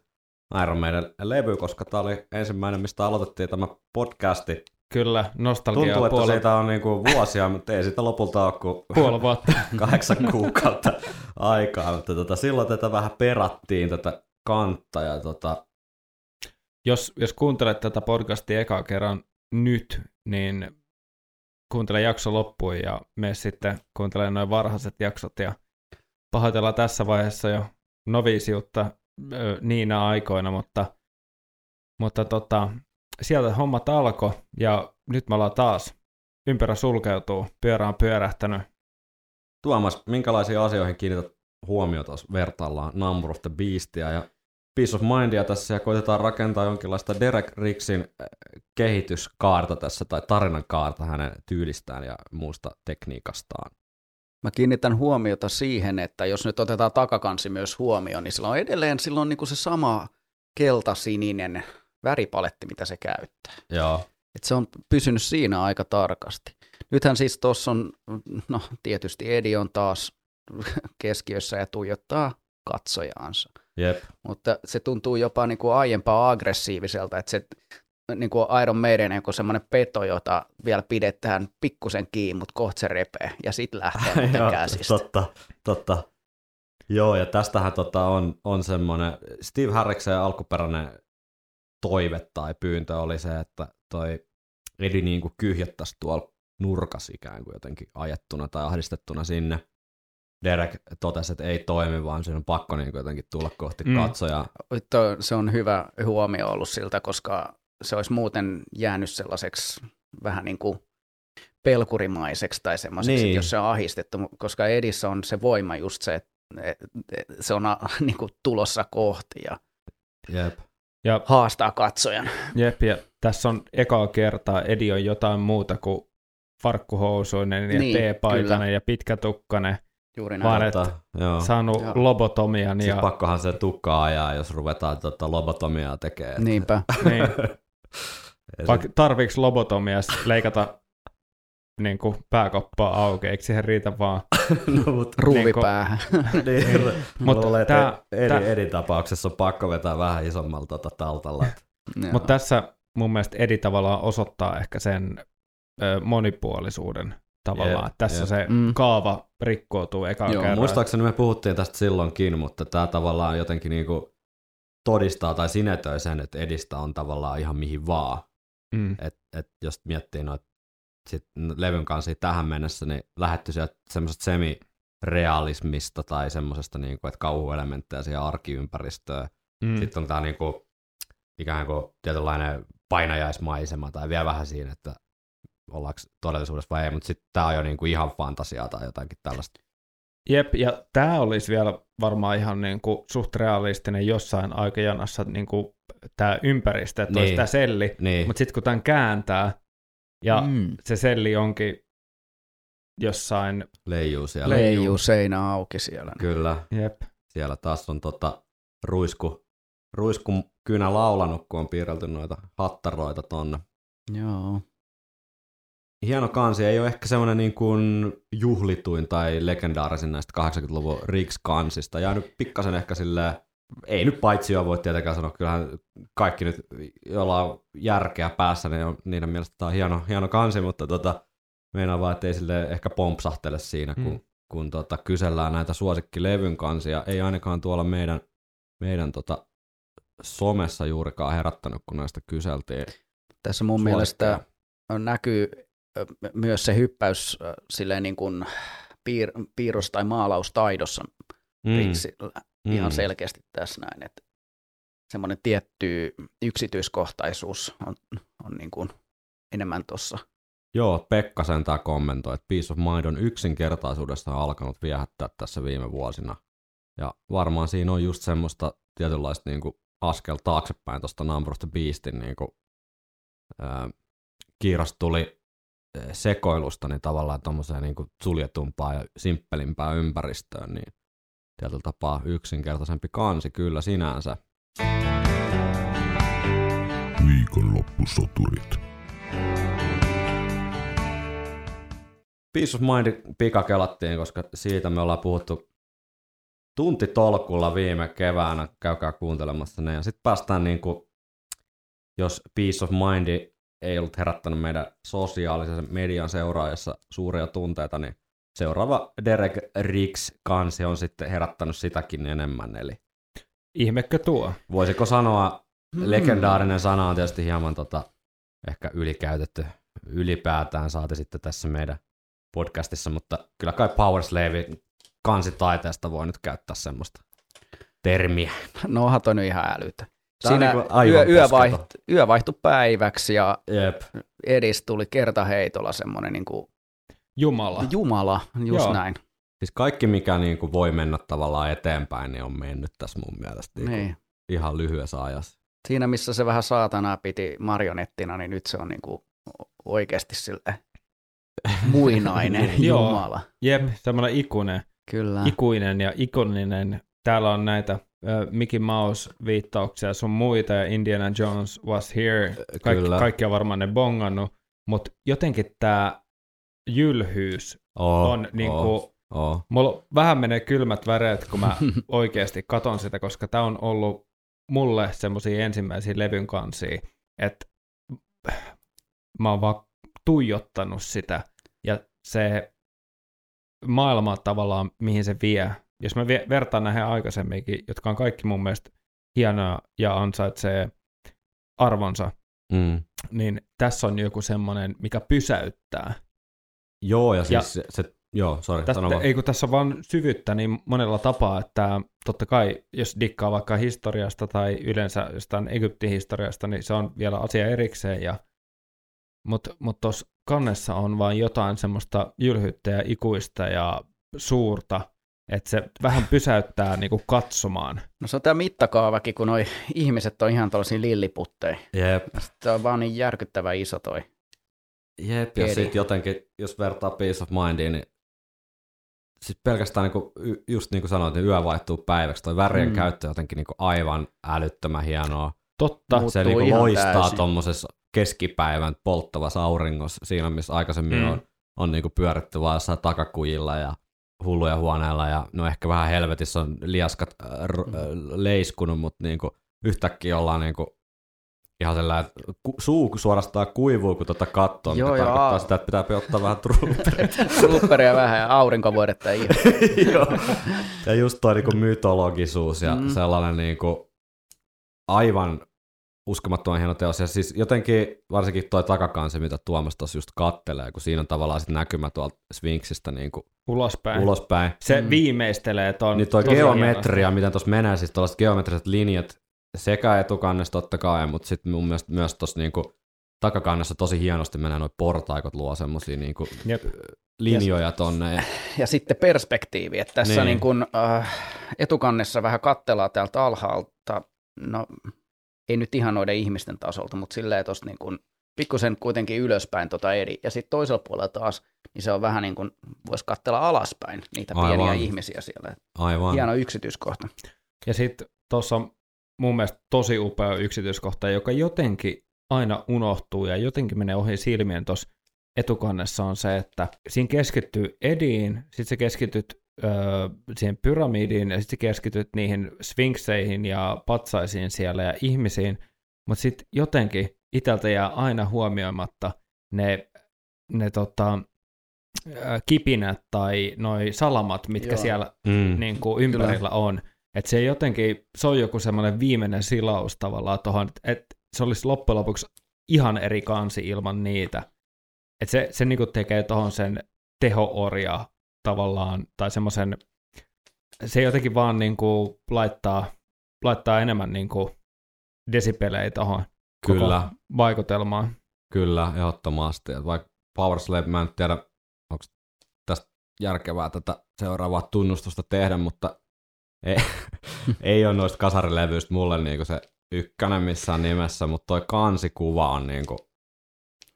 Iron Maiden levy, koska tämä oli ensimmäinen, mistä aloitettiin tämä podcasti. Kyllä, nostalgia. Tuntuu, että puoli... siitä on niin kuin vuosia, mutta ei siitä lopulta ole kuin puoli vuotta. kahdeksan kuukautta aikaa. Mutta tota, silloin tätä vähän perattiin, tätä kantta. Ja tota... jos, jos kuuntelet tätä podcastia ekaa kerran nyt, niin kuuntele jakso loppuun ja mene sitten kuuntelemaan noin varhaiset jaksot. Ja pahoitellaan tässä vaiheessa jo noviisiutta äh, niinä aikoina, mutta, mutta tota... sieltä hommat alkoi, ja nyt me ollaan taas. Ympärä sulkeutuu, pyörä on pyörähtänyt. Tuomas, minkälaisiin asioihin kiinnität huomiota, jos vertaillaan Number of the Beastia ja Peace of Mindia tässä, ja koitetaan rakentaa jonkinlaista Derek Riggsin kehityskaarta tässä, tai tarinan kaarta hänen tyylistään ja muusta tekniikastaan? Mä kiinnitän huomiota siihen, että jos nyt otetaan takakansi myös huomioon, niin sillä on edelleen silloin niin se sama keltasininen väripaletti, mitä se käyttää. Joo. Et se on pysynyt siinä aika tarkasti. Nythän siis tuossa on, no tietysti Edi on taas keskiössä ja tuijottaa katsojaansa. Jep. Mutta se tuntuu jopa niin kuin aiempaa aggressiiviselta, että se niin kuin Iron Maiden on semmoinen peto, jota vielä pidetään pikkusen kiinni, mutta kohta se repee ja sit lähtee niiden käsistä. Totta, totta. Joo, ja tästähän tota on, on semmoinen Steve Harriksen alkuperäinen toive tai pyyntö oli se, että toi Edi niin kuin kyhjättäisi tuolla nurkas ikään kuin jotenkin ajettuna tai ahdistettuna sinne. Derek totesi, että ei toimi, vaan siinä on pakko niin kuin jotenkin tulla kohti mm. katsojaa. Se on hyvä huomio ollut siltä, koska se olisi muuten jäänyt sellaiseksi vähän niin kuin pelkurimaiseksi tai semmoiseksi, niin. Jos se on ahdistettu, koska Edissä on se voima just se, että se on niin kuin tulossa kohti ja... Jep. Ja haastaa katsojan. Jep, ja tässä on ekaa kertaa Edi on jotain muuta kuin farkkuhousuinen ja niin, teepaitainen kyllä. Ja pitkätukkainen. Juuri näin. Vaan tota, joo. Saanut joo. lobotomian. Ja... pakkohan se tukkaa ajaa, jos ruvetaan tota lobotomiaa tekemään. Niinpä. Niin. Vaikka tarviiks lobotomias leikata niin kuin pääkoppaa auki, eikö siihen riitä vaan no, mut, ruuvipäähän? Niin, mutta eri, tä... eri tapauksessa on pakko vetää vähän isommalta taltalla. Mutta tässä mun mielestä Edi tavallaan osoittaa ehkä sen ö, monipuolisuuden tavallaan. Jep, tässä jep. se mm. kaava rikkoutuu ekaan kerran. Muistaakseni me puhuttiin tästä silloinkin, mutta tämä tavallaan jotenkin niinku todistaa tai sinetöi sen, että Edistä on tavallaan ihan mihin vaan. Mm. Et, et jos miettii noita levyn kanssa tähän mennessä, niin lähdetty sieltä semmoisesta semirealismista tai semmoisesta, niinku, että kauhuelementtejä siihen arkiympäristöön. Mm. Sitten on tämä niinku, ikään kuin tietynlainen painajaismaisema tai vielä vähän siinä, että ollaanko todellisuudessa vai ei, mutta sitten tämä on jo niinku ihan fantasiaa tai jotakin tällaista. Jep, ja tämä olisi vielä varmaan ihan niinku suht realistinen jossain aikajanassa niinku tämä ympäristö, että niin. olisi tämä selli, niin. mutta sitten kun tämän kääntää ja mm. se selli onkin jossain... Leijuu siellä. Leijuu seinä auki siellä. Kyllä. Jep. Siellä taas on tota ruisku, ruiskukynä laulanut, kun on piirrelty noita hattaroita tonne. Joo. Hieno kansi, ei ole ehkä semmoinen niin kuin juhlituin tai legendaarisin näistä kahdeksankymmentäluvun Riggs-kansista. Ja nyt pikkasen ehkä silleen, ei nyt paitsi jo voi tietenkään sanoa, kyllähän kaikki nyt, jolla on järkeä päässä, niin on, niiden mielestä tämä on hieno, hieno kansi, mutta tota, meinaa vaan, että ei silleen ehkä pompsahtele siinä, kun, mm. kun tota, kysellään näitä suosikkilevyn kansia. Ei ainakaan tuolla meidän, meidän tota, somessa juurikaan herättänyt, kun näistä kyseltiin. Tässä mun suosikkeja. Mielestä näkyy... myös se hyppäys silleen niin kuin piir- piirros- tai maalaustaidossa mm. ihan mm. selkeästi tässä näin, että semmoinen tietty yksityiskohtaisuus on, on niin kuin enemmän tuossa. Joo, Pekka sentää kommentoi, että Piece of Mind on yksinkertaisuudesta alkanut viehättää tässä viime vuosina. Ja varmaan siinä on just semmoista tietynlaista niin kuin askel taaksepäin tuosta Number of the Beastin niin kuin, ää, kiiras tuli sekoilusta, niin tavallaan tuommoiseen niin suljetumpaan ja simppelimpään ympäristöön, niin tietyllä tapaa yksinkertaisempi kansi kyllä sinänsä. Viikonloppusoturit. Piece of Mind pikakelattiin, koska siitä me ollaan puhuttu tuntitolkulla viime keväänä, käykää kuuntelemassa ne, ja sitten päästään niin kuin, jos Piece of Mind ei ollut herättänyt meidän sosiaalisen median seuraajassa suuria tunteita, niin seuraava Derek Riggs-kansi on sitten herättänyt sitäkin enemmän. Eli ihmekö tuo? Voisiko sanoa, mm-hmm. legendaarinen sana on tietysti hieman tota, ehkä ylikäytetty ylipäätään, saati sitten tässä meidän podcastissa, mutta kyllä kai Powerslave kansitaiteesta voi nyt käyttää semmoista termiä. No onhan toi nyt ihan älytä. Siinä niin yö, yö, vaiht, yö vaihtui päiväksi ja Jep. Edis tuli kertaheitolla semmoinen niin kuin Jumala. Jumala, just Joo. näin. Siis kaikki, mikä niin kuin voi mennä tavallaan eteenpäin, niin on mennyt tässä mun mielestä niin niin. ihan lyhyessä ajassa. Siinä, missä se vähän saatanaa piti marionettina, niin nyt se on niin kuin oikeasti sille muinainen Jumala. Jep, semmoinen ikuinen. Kyllä. Ikuinen ja ikoninen. Täällä on näitä Mickey Mouse-viittauksia sun muita ja Indiana Jones was here. Kaik, kaikki on varmaan ne bongannut, mutta jotenkin tämä jylhyys oh, on niinku, oh, oh. mulla vähän menee kylmät väreet, kun mä oikeasti katon sitä, koska tämä on ollut mulle semmosia ensimmäisiä levyn kansia, että mä oon vaan tuijottanut sitä ja se maailma tavallaan, mihin se vie. Jos mä vertaan näihin aikaisemminkin, jotka on kaikki mun mielestä hienoa ja ansaitsee arvonsa, mm. niin tässä on joku semmoinen, mikä pysäyttää. Joo, ja, ja siis se, se joo, sori, sano vaan. Ei kun tässä on vaan syvyyttä niin monella tapaa, että totta kai, jos dikkaa vaikka historiasta tai yleensä jostain Egyptin historiasta, niin se on vielä asia erikseen, ja mutta mut tuossa kannessa on vaan jotain semmoista jylhyyttä ja ikuista ja suurta, että se vähän pysäyttää niinku katsomaan. No se on tämä mittakaavakin, kun noi ihmiset on ihan tuollaisia lilliputteja. Jep. Tämä on vaan niin järkyttävän iso toi. Jep, ja sitten jotenkin, jos vertaa Piece of Mindiin, niin siis pelkästään niinku, just niin kuin sanoit, niin yö vaihtuu päiväksi. Toi värien mm. käyttö on jotenkin niinku aivan älyttömän hienoa. Totta. Se niinku loistaa tuommoisessa keskipäivän polttavassa auringossa siinä, missä aikaisemmin mm. on, on niinku pyöritty vaan jossain takakujilla ja hulluja huoneella. Ja, no ehkä vähän helvetissä on liaskat r- leiskunut, mutta niinku yhtäkkiä ollaan niinku ihan sellainen, ku, suu suorastaan kuivuu, kun tuota katsoo, mitä tarkoittaa a... sitä, että pitää ottaa vähän trupperia. Trupperia vähän ja aurinkovuodetta ihan. Joo. Ja just tuo niinku mytologisuus ja mm. sellainen niinku aivan uskomattoman hieno teos. Ja siis jotenkin varsinkin tuo takakansi, mitä Tuomas tuossa just kattelee, kun siinä on tavallaan sit näkymä tuolta Sphinxistä niinku ulospäin. ulospäin. Se mm. viimeistelee tuon. Niin tuo geometria, hieno. Miten tuossa menee, siis tuollaiset geometriset linjat, sekä etukannessa totta kai, mutta sitten mun mielestä myös tuossa niinku takakannessa tosi hienosti menee nuo portaikot, luo semmosia niinku linjoja tonne. Ja, ja sitten perspektiivi, että tässä niin. Niin äh, etukannessa vähän kattelaa täältä alhaalta, no ei nyt ihan noiden ihmisten tasolta, mutta silleen tuossa niin pikkusen kuitenkin ylöspäin tota eri. Ja sitten toisella puolella taas, niin se on vähän niin kuin voisi katsella alaspäin niitä Aivan. pieniä ihmisiä siellä. Aivan. Hieno yksityiskohta. Ja sitten tuossa mun mielestä tosi upea yksityiskohta, joka jotenkin aina unohtuu ja jotenkin menee ohi silmien tuossa etukannessa on se, että siinä keskittyy Ediin, sitten se keskityt öö, siihen pyramidiin ja sitten se keskityt niihin sfinkseihin ja patsaisiin siellä ja ihmisiin, mutta sitten jotenkin itältä jää aina huomioimatta ne, ne tota, kipinät tai noi salamat, mitkä Joo. siellä mm. niin kuin ympärillä on. Että se jotenkin, se on joku semmoinen viimeinen silaus tavallaan tuohon, että se olisi loppujen lopuksi ihan eri kansi ilman niitä. Että se, se niinku tekee tuohon sen teho-orja tavallaan, tai semmoisen, se jotenkin vaan niinku laittaa, laittaa enemmän niinku desipelejä tuohon koko vaikutelmaan. Kyllä, ehdottomasti. Vaikka Power Slave, mä en tiedä, onko tästä järkevää tätä seuraavaa tunnustusta tehdä, mutta Ei, ei ole noista kasarilevyistä mulle niinku se ykkönen missään nimessä, mutta toi kansikuva on niinku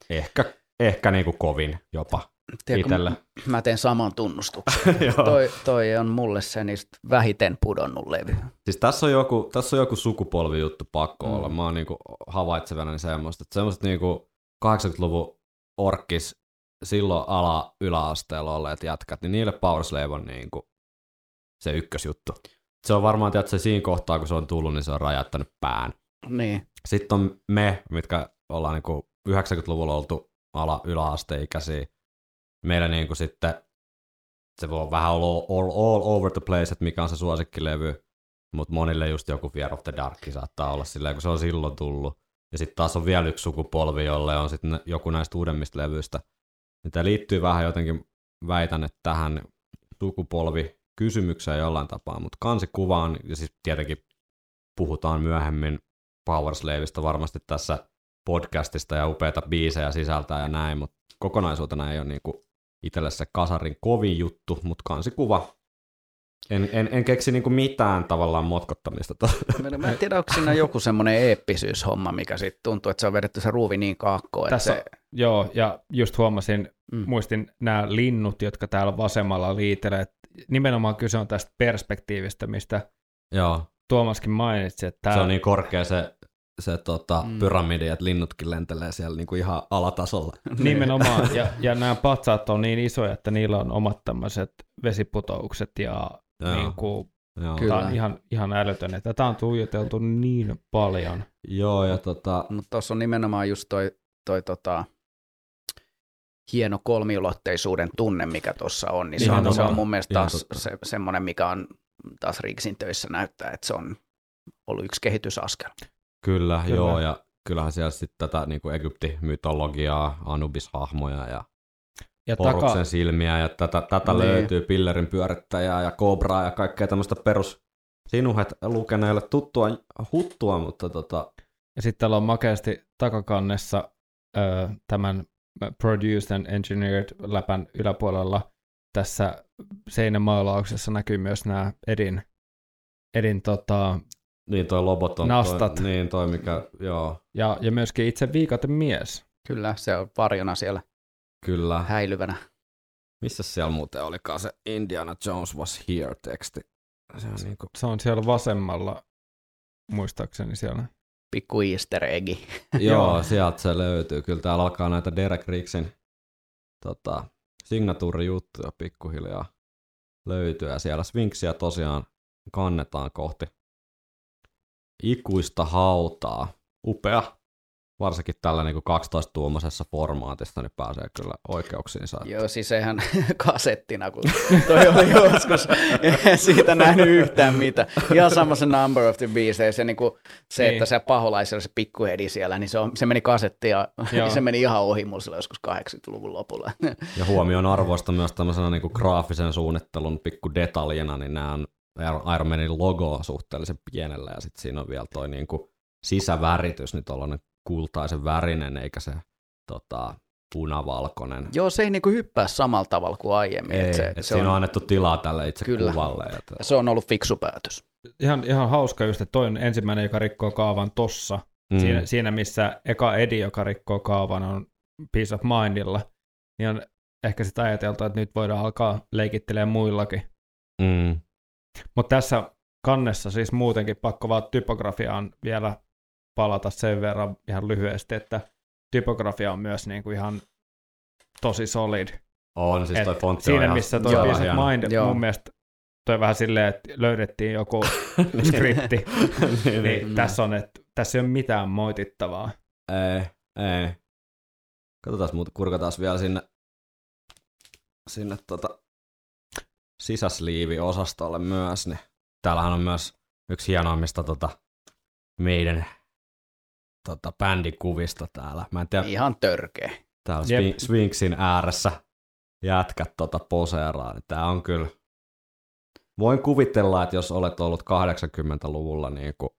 ehkä, ehkä niinku kovin jopa itselle. Mä teen saman tunnustuksen. toi, toi on mulle se niistä vähiten pudonnut levy. Siis tässä on joku, tässä on joku sukupolvijuttu pakko mm. olla. Mä oon niinku havaitsevänä semmoista. Semmoiset niinku kahdeksankymmentäluvun orkkis silloin ala yläasteella olleet jatkat, niin niille Power Slave on niinku se ykkösjuttu. Se on varmaan, tiedätkö, siinä kohtaa, kun se on tullut, niin se on räjäyttänyt pään. Niin. Sitten on me, mitkä ollaan niinku yhdeksänkymmentäluvulla oltu ala yläasteikäisiä. Meillä niinku sitten se voi vähän olla all, all over the place, että mikä on se suosikkilevy, mutta monille just joku Fear of the Dark saattaa olla silleen, kun se on silloin tullut. Ja sitten taas on vielä yksi sukupolvi, jolle on sitten joku näistä uudemmista levyistä. Tämä liittyy vähän jotenkin, väitän, että tähän sukupolvi kysymyksiä jollain tapaa, mutta kansikuvaan, ja siis tietenkin puhutaan myöhemmin Power Slaveista varmasti tässä podcastista ja upeita biisejä sisältää ja näin, mutta kokonaisuutena ei ole niinku itselle se kasarin kovin juttu, mutta kansikuva. En, en, en keksi niinku mitään tavallaan motkottamista. Mä en tiedä, onko siinä joku semmoinen eeppisyyshomma, mikä sitten tuntuu, että se on vedetty se ruuvi niin kaakkoon. Tässä, se... Joo, ja just huomasin, mm. muistin nämä linnut, jotka täällä vasemmalla liitelee. Nimenomaan kyse on tästä perspektiivistä, mistä joo. Tuomaskin mainitsi. Että tää... Se on niin korkea se, se tota, mm. pyramidi, että linnutkin lentelee siellä niinku ihan alatasolla. Nimenomaan, ja, ja nämä patsaat on niin isoja, että niillä on omat tämmöiset vesiputoukset ja niin kuin, tämä on ihan, ihan älytön, että tämä on tuijoteltu niin paljon. Joo, ja tota... Mutta tuossa on nimenomaan just toi, toi tota, hieno kolmiulotteisuuden tunne, mikä tuossa on, niin se on, se on mun mielestä taas se, semmoinen, mikä on taas Riggsin töissä näyttää, että se on ollut yksi kehitysaskel. Kyllä, Kyllä. joo, ja kyllähän siellä sitten tätä niin kuin Egypti-mytologiaa, Anubis-hahmoja ja ja Poruksen taka... silmiä ja tätä, tätä löytyy pillerin pyörittäjää ja kobraa ja kaikkea tämmöistä perus sinuhet lukeneille tuttua huttua, mutta tota... Ja sitten täällä on makeasti takakannessa ö, tämän Produced and Engineered läpän yläpuolella tässä seinämaalauksessa näkyy myös nämä Edin, edin tota... Niin toi Loboton, nastat. Toi, niin toi mikä, joo. Ja, ja myöskin itse viikaten mies. Kyllä, se on varjona siellä. Kyllä. Häilyvänä. Missä siellä muuten olikaan se Indiana Jones was here -teksti? Se on, niin kuin... se on siellä vasemmalla, muistaakseni siellä. Pikku easter eggi. Joo, sieltä se löytyy. Kyllä täällä alkaa näitä Derek Riggsin tota, signatuurijuttuja pikkuhiljaa löytyy. Ja siellä sfinksiä tosiaan kannetaan kohti ikuista hautaa. Upea. Varsinkin tällä niin kuin kaksitoista-tuumaisessa formaatissa niin pääsee kyllä oikeuksiinsa. Että... Joo, siis eihän kasettina, kun toi oli joskus, en siitä nähnyt yhtään mitään. Ihan sama se Number of the Beast, se, niin kuin, se niin. Että se paholaisella se pikkuhedi siellä, niin se, on, se meni kasetti ja se meni ihan ohi mulla joskus kahdeksankymmentäluvun lopulla. Ja huomioon arvoista myös tämmöisenä niin kuin graafisen suunnittelun pikku detaljina, niin nämä on Iron Manin logo suhteellisen pienellä ja sitten siinä on vielä toi niin kuin sisäväritys, niin tuollainen kultaisen värinen, eikä se tota, punavalkoinen. Joo, se ei niinku hyppää samalla tavalla kuin aiemmin. Ei, et se, et se siinä on annettu tilaa tälle itse kyllä. kuvalle. Että... Se on ollut fiksu päätös. Ihan, ihan hauska just, että toi on ensimmäinen, joka rikkoo kaavan tossa. Mm. Siinä, siinä, missä eka Edi, joka rikkoo kaavan, on Peace of Mindilla. Niin on ehkä sitä ajateltu, että nyt voidaan alkaa leikittelemään muillakin. Mm. Mutta tässä kannessa siis muutenkin pakko vaan typografiaan vielä palata sen verran ihan lyhyesti, että typografia on myös niin kuin ihan tosi solid. On, siis toi fontti on siinä, ihan... missä toi Peace of Mind, joo. mun mielestä toi vähän silleen, että löydettiin joku skripti, niin, niin tässä on, että tässä ei ole mitään moitittavaa. Ei, ei. Katsotaan, mutta kurkataan vielä sinne, sinne tota sisäsliiviosastolle myös, niin täällähän on myös yksi hienoimmista tota meidän Tota, bändikuvista täällä. Mä en tiedä, ihan törkeä. Täällä yep. Sphinxin ääressä jätkät tota poseeraa. Tää on kyllä... Voin kuvitella, että jos olet ollut kahdeksankymmentäluvulla niin kuin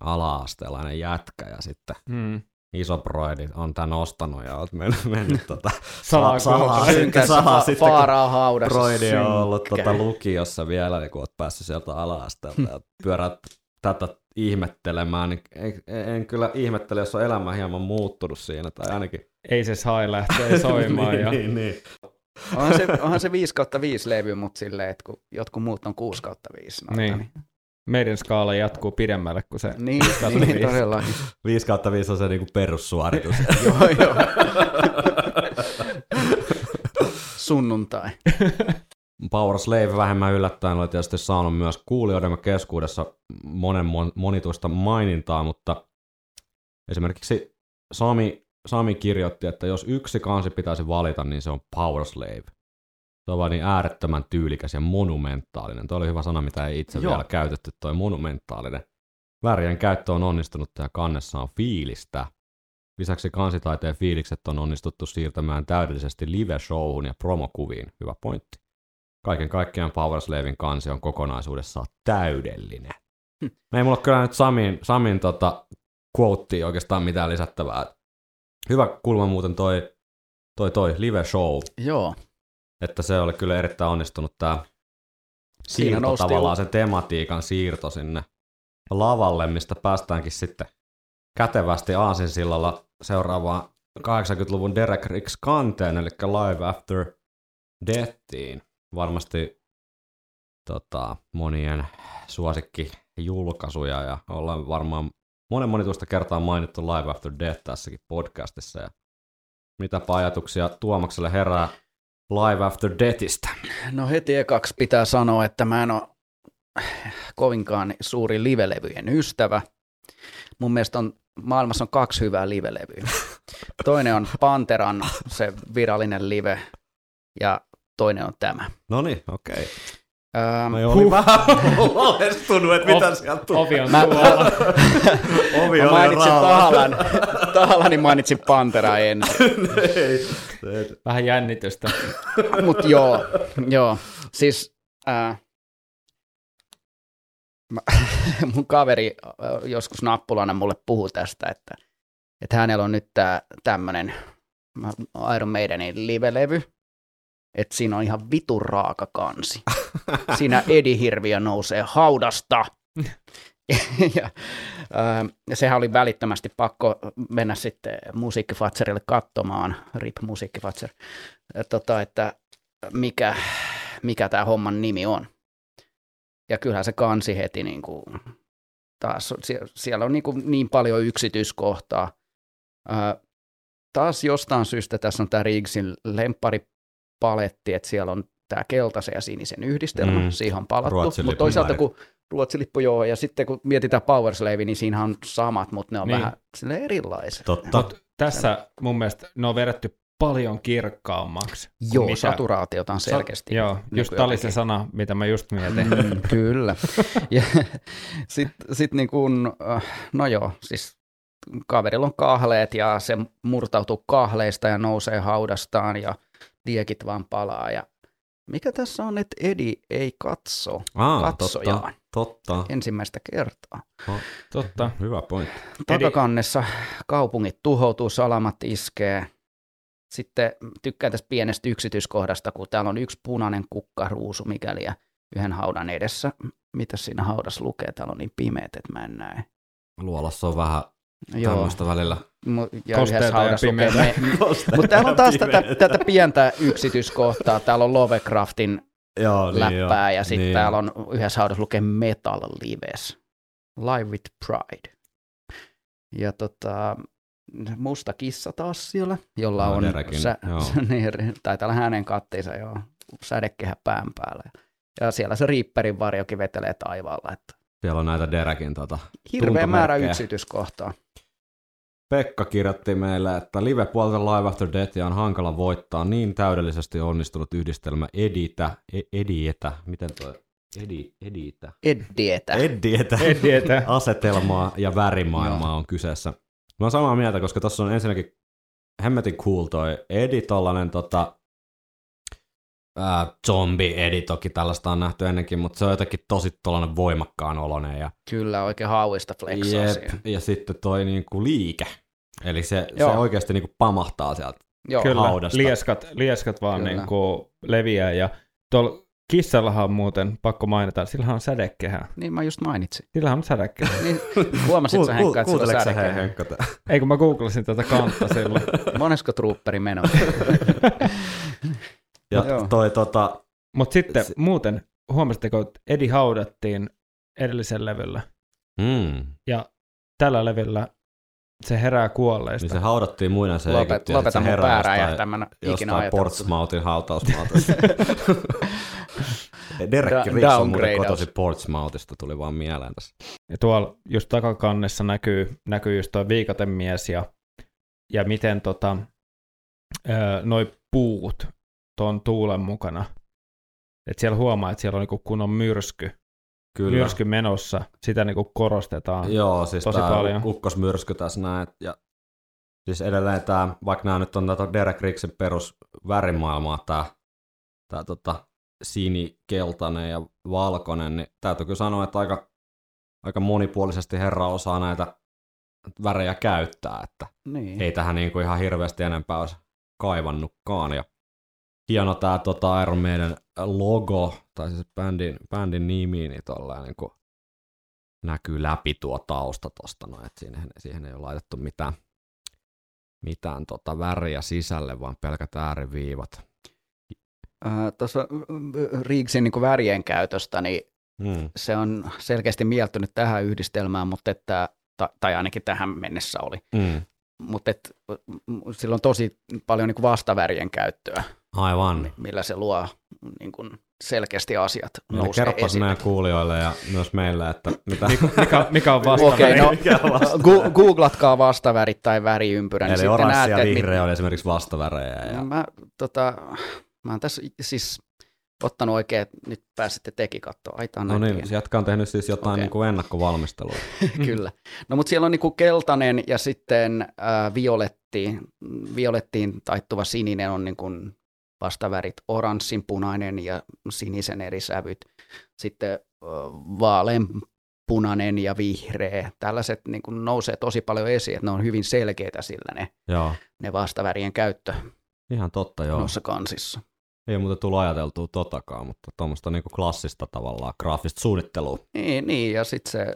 ala-asteelainen jätkä ja sitten hmm. isoproidi on tän ostanut ja olet mennyt, mennyt tota, salaa, salaa, synkä, salaa sitten, kun proidi on ollut tota, lukiossa vielä, niin kun olet päässyt sieltä ala-asteelta ja pyörät tätä ihmettelemään, niin en, en kyllä ihmettele, jos on elämä hieman muuttunut siinä, tai ainakin... Ei se sai lähteä soimaan. niin, ja... niin, niin. Onhan se, onhan se viisi kautta viisi levy, mutta silleen, että kun jotkut muut on kuusi kautta viisi. Noita, niin. niin. Meidän skaala jatkuu pidemmälle kuin se niin, viisi kautta viisi. Niin, todellakin. viisi kautta viisi on se niinku perussuoritus. joo, joo. Sunnuntai. Power Slave vähemmän yllättäen oli tietysti saanut myös kuulijoidemme keskuudessa monen monituista mainintaa, mutta esimerkiksi Sami, Sami kirjoitti, että jos yksi kansi pitäisi valita, niin se on Power Slave. Se on vain niin äärettömän tyylikäs ja monumentaalinen. Tuo oli hyvä sana, mitä ei itse Joo. vielä käytetty, tuo monumentaalinen. Värien käyttö on onnistunut ja kannessa on fiilistä. Lisäksi kansitaiteen fiilikset on onnistuttu siirtämään täydellisesti live-showhun ja promokuviin. Hyvä pointti. Kaiken kaikkiaan Power Slaven kansi on kokonaisuudessaan täydellinen. Hmm. Ei mulla kyllä nyt Samin, Samin tota, quotea oikeastaan mitään lisättävää. Hyvä kulma muuten toi, toi, toi live show. Joo. Että se oli kyllä erittäin onnistunut tää siirto, tavallaan se tematiikan siirto sinne lavalle, mistä päästäänkin sitten kätevästi aasinsillalla seuraavaan kahdeksankymmentäluvun Derek Riggs -kanteen, eli Live After Deathiin. Varmasti tota, monien suosikkijulkaisuja ja ollaan varmaan monen monituista kertaa mainittu Live After Death tässäkin podcastissa. Ja mitäpä ajatuksia Tuomakselle herää Live After Deathistä? No heti ekaksi pitää sanoa, että mä en ole kovinkaan suuri livelevyjen ystävä. Mun mielestä on, maailmassa on kaksi hyvää livelevyä. Toinen on Panteran se virallinen live ja toinen on tämä. No niin, okei. Okay. Ähm, mä olin huh. vähän olestunut, että mitä sieltä tulee. Ovi on suola. Ovi on mainitsin tahallaan, tahallaan, niin mainitsin Panteraa ensin. Vähän jännitystä. Mut joo, joo. Siis äh, mä, mun kaveri joskus nappulana mulle puhui tästä, että, että hänellä on nyt tää tämmönen Iron Maidenin live-levy. Että siinä on ihan vitun raaka kansi. Siinä Edi Hirviö nousee haudasta. ja, ää, sehän oli välittömästi pakko mennä sitten musiikkifatserille katsomaan, rip musiikkifatser, tota, että mikä, mikä tämä homman nimi on. Ja kyllähän se kansi heti niin kuin, taas, siellä on niin, kuin niin paljon yksityiskohtaa. Ö, taas jostain syystä tässä on tämä Riggsin lemparipaletti, että siellä on tämä keltaisen ja sinisen yhdistelmä, mm. siihen on palattu, mutta toisaalta kun Ruotsilippu, joo, ja sitten kun mietitään Powerslave, niin siinä on samat, mutta ne on niin vähän silleen erilaiset. Totta. Mut tässä mun mielestä ne on vedetty paljon kirkkaammaksi. Joo, mitä... saturaatiota on selkeästi. Sa- joo, just tämä oli se sana, mitä mä just mietin. Mm, kyllä. Sitten sit niin kuin, no joo, siis kaverilla on kahleet ja se murtautuu kahleista ja nousee haudastaan ja liekit vaan palaa ja mikä tässä on, että Edi ei katso Aa, katsojaan totta, totta. ensimmäistä kertaa. Oh, totta, hyvä pointti. Takakannessa kaupungit tuhoutuu, salamat iskee. Sitten tykkään tästä pienestä yksityiskohdasta, kun täällä on yksi punainen kukkaruusu mikäli ja yhden haudan edessä. Mitäs siinä haudassa lukee? Täällä on niin pimeät, että mä en näe. Luolassa on vähän... tämmöistä välillä. Ja kosteita ja pimeitä. Me... Mutta täällä on taas tätä, tätä pientä yksityiskohtaa. Täällä on Lovecraftin joo, niin läppää jo. Ja sitten niin täällä on yhdessä haudassa lukee Metal Lives. Live with Pride. Ja tota, musta kissa taas siellä, jolla no, on sä... tai täällä hänen katteensa jo sädekehä pään päällä. Ja siellä se Reaperin varjokin vetelee taivaalla. Että... siellä on näitä Derekin tota, hirveä määrä yksityiskohtaa. Pekka kirjoitti meille, että livepuolten Live After Deathia on hankala voittaa niin täydellisesti onnistunut yhdistelmä editä, edietä, miten toi, Edi, edietä, edietä, edietä, edietä. asetelmaa ja värimaailmaa no. on kyseessä. Mä oon samaa mieltä, koska tossa on ensinnäkin hemmetin cool toi Edi, tollanen tota, äh, zombi-Edi, toki tällaista on nähty ennenkin, mutta se on jotenkin tosi tollanen voimakkaan oloinen. Ja... kyllä, oikein hauista flexaa. Ja sitten toi niinku liike, eli se, se oikeasti niinku pamahtaa sieltä kyllä, haudasta. Lieskat, lieskat vaan niinku leviää, ja tuolla kissallahan on muuten, pakko mainita, sillähän on sädekehä. Niin mä just mainitsin. Sillähän on sädekehä. Niin, huomasit sä Henkka, että sillä on sädekehä. Ei kun mä googlasin tätä kantta sillä. Monesko trooperi meno? Ja no, toi tota... mutta sitten se... muuten, huomasitteko, että Edi haudattiin edellisen levyllä. Mm. Ja tällä levyllä se herää kuolleista. Niin se haudattiin muina se Lopet, Egyptiä. Lopeta mun pääräjähtää, mä en ikinä ajatellut. Jostain Portsmouthin hautausmaalta. Derek Riggs on muuten kotosi Portsmouthista, tuli vaan mieleen tässä. Ja tuolla just takakannessa näkyy, näkyy just toi viikaten mies ja, ja miten tota, noi puut tuon tuulen mukana. Et siellä huomaa, että siellä on niinku kunnon myrsky. Kyllä. Myrsky menossa. Sitä niinku korostetaan. Joo, siis tosi paljon. Ukkosmyrsky tässä näet. Ja siis edelleen tämä, vaikka nämä nyt on tätä Derek Riggsin perus värimaailmaa, tämä, tämä tota, sinikeltainen ja valkoinen, niin täytyy kyllä sanoa, että aika, aika monipuolisesti herra osaa näitä värejä käyttää. Että niin. Ei tähän niinku ihan hirveästi enempää olisi kaivannutkaan. Ja hieno tämä tota, Iron Maiden logo, tai siis bändin, bändin nimi, niin tolleen niin kuin näkyy läpi tuo tausta tuosta, no, että siihen, siihen ei ole laitettu mitään, mitään tota väriä sisälle, vaan pelkät ääriviivat. Äh, tuossa Riggsin niin kuin värien käytöstä, niin hmm. se on selkeästi mieltynyt tähän yhdistelmään, mutta että, tai ainakin tähän mennessä oli. Hmm. Mutta sillä on tosi paljon niin vastavärien käyttöä, aivan, millä se luo niin kuin selkeästi asiat nousee esille. Kerropas meidän kuulijoille ja myös meille, että mitä... mikä, mikä on vastaväri. Okay, no, googlatkaa vastavärit tai väriympyrä. Eli niin oranssi ja vihreä on esimerkiksi vastavärejä. Ja... Mä, tota, mä oon tässä siis ottanut oikein, nyt pääsitte teki katsoa. Aitaan no niin, jatkaan tehnyt siis jotain okay. niin kuin ennakkovalmistelua. Kyllä. No mutta siellä on niin kuin keltainen ja sitten äh, violetti, violettiin taittuva sininen on niin kuin vastavärit, oranssin, punainen ja sinisen eri sävyt. Sitten vaaleanpunainen ja vihreä. Tällaiset niin kuin nousee tosi paljon esiin, että ne on hyvin selkeitä sillä ne, ne vastavärien käyttö. Ihan totta, joo. Noissa kansissa. Ei muuten tullut ajateltua totakaan, mutta tuommoista niin kuin klassista tavallaan graafista suunnittelua. Niin, niin ja sitten se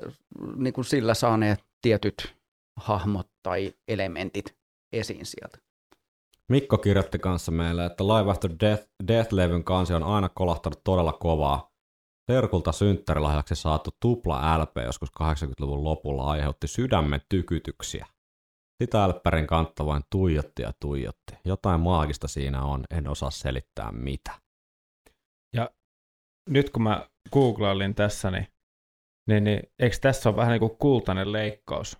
niin kuin sillä saa ne tietyt hahmot tai elementit esiin sieltä. Mikko kirjoitti kanssa meille, että Live After Death, Death-levyn kansi on aina kolahtanut todella kovaa. Terkulta synttärilahjaksi saatu tupla L P joskus kahdeksankymmentäluvun lopulla aiheutti sydämen tykytyksiä. Sitä älppärin kantta vain tuijotti ja tuijotti. Jotain maagista siinä on, en osaa selittää mitä. Ja nyt kun mä googlailin tässä, niin, niin, niin eikö tässä ole vähän niin kuin kultainen leikkaus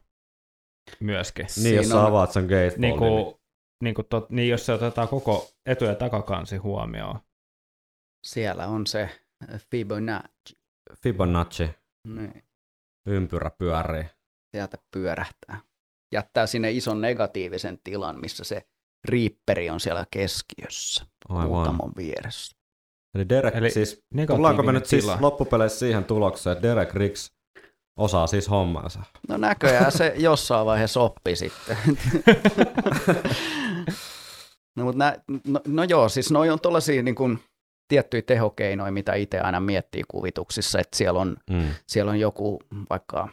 myöskin? Niin, jos sä avaat sen gatefoldin. Niin, niin. Niin, tot, niin jos se otetaan koko etu- ja takakansi huomioon. Siellä on se Fibonacci. Fibonacci. Niin. Ympyrä pyörii. Sieltä pyörähtää. Jättää sinne ison negatiivisen tilan, missä se riipperi on siellä keskiössä. Muutamon vieressä. Eli Derek, Eli siis, tullaanko me nyt siis loppupeleissä siihen tulokseen, että Derek Riggs osaa siis hommansa? No näköjään se jossain vaiheessa oppi sitten. no, mutta nää, no, no joo, siis noi on tuollaisia niin kuin tiettyjä tehokeinoja, mitä itse aina miettii kuvituksissa, että siellä on, mm. siellä on joku vaikka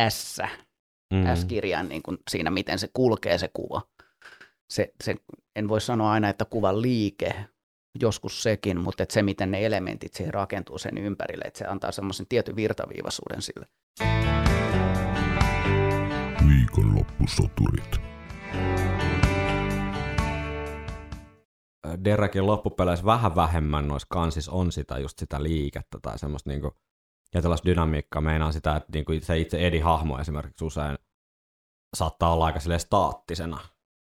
ässä. Mm-hmm. S-kirjaan niin kuin siinä, miten se kulkee se kuva. Se, se, en voi sanoa aina, että kuvan liike, joskus sekin, mutta se, miten ne elementit siihen rakentuu sen ympärille, että se antaa semmoisen tietyn virtaviivaisuuden sille. Viikonloppusoturit. Derekin loppupeleissä vähän vähemmän noissa kansissa on sitä, just sitä liikettä tai semmoista niinku ja tällaista dynamiikkaa meinaa sitä, että niinku se itse Edi-hahmo esimerkiksi usein saattaa olla aika staattisena.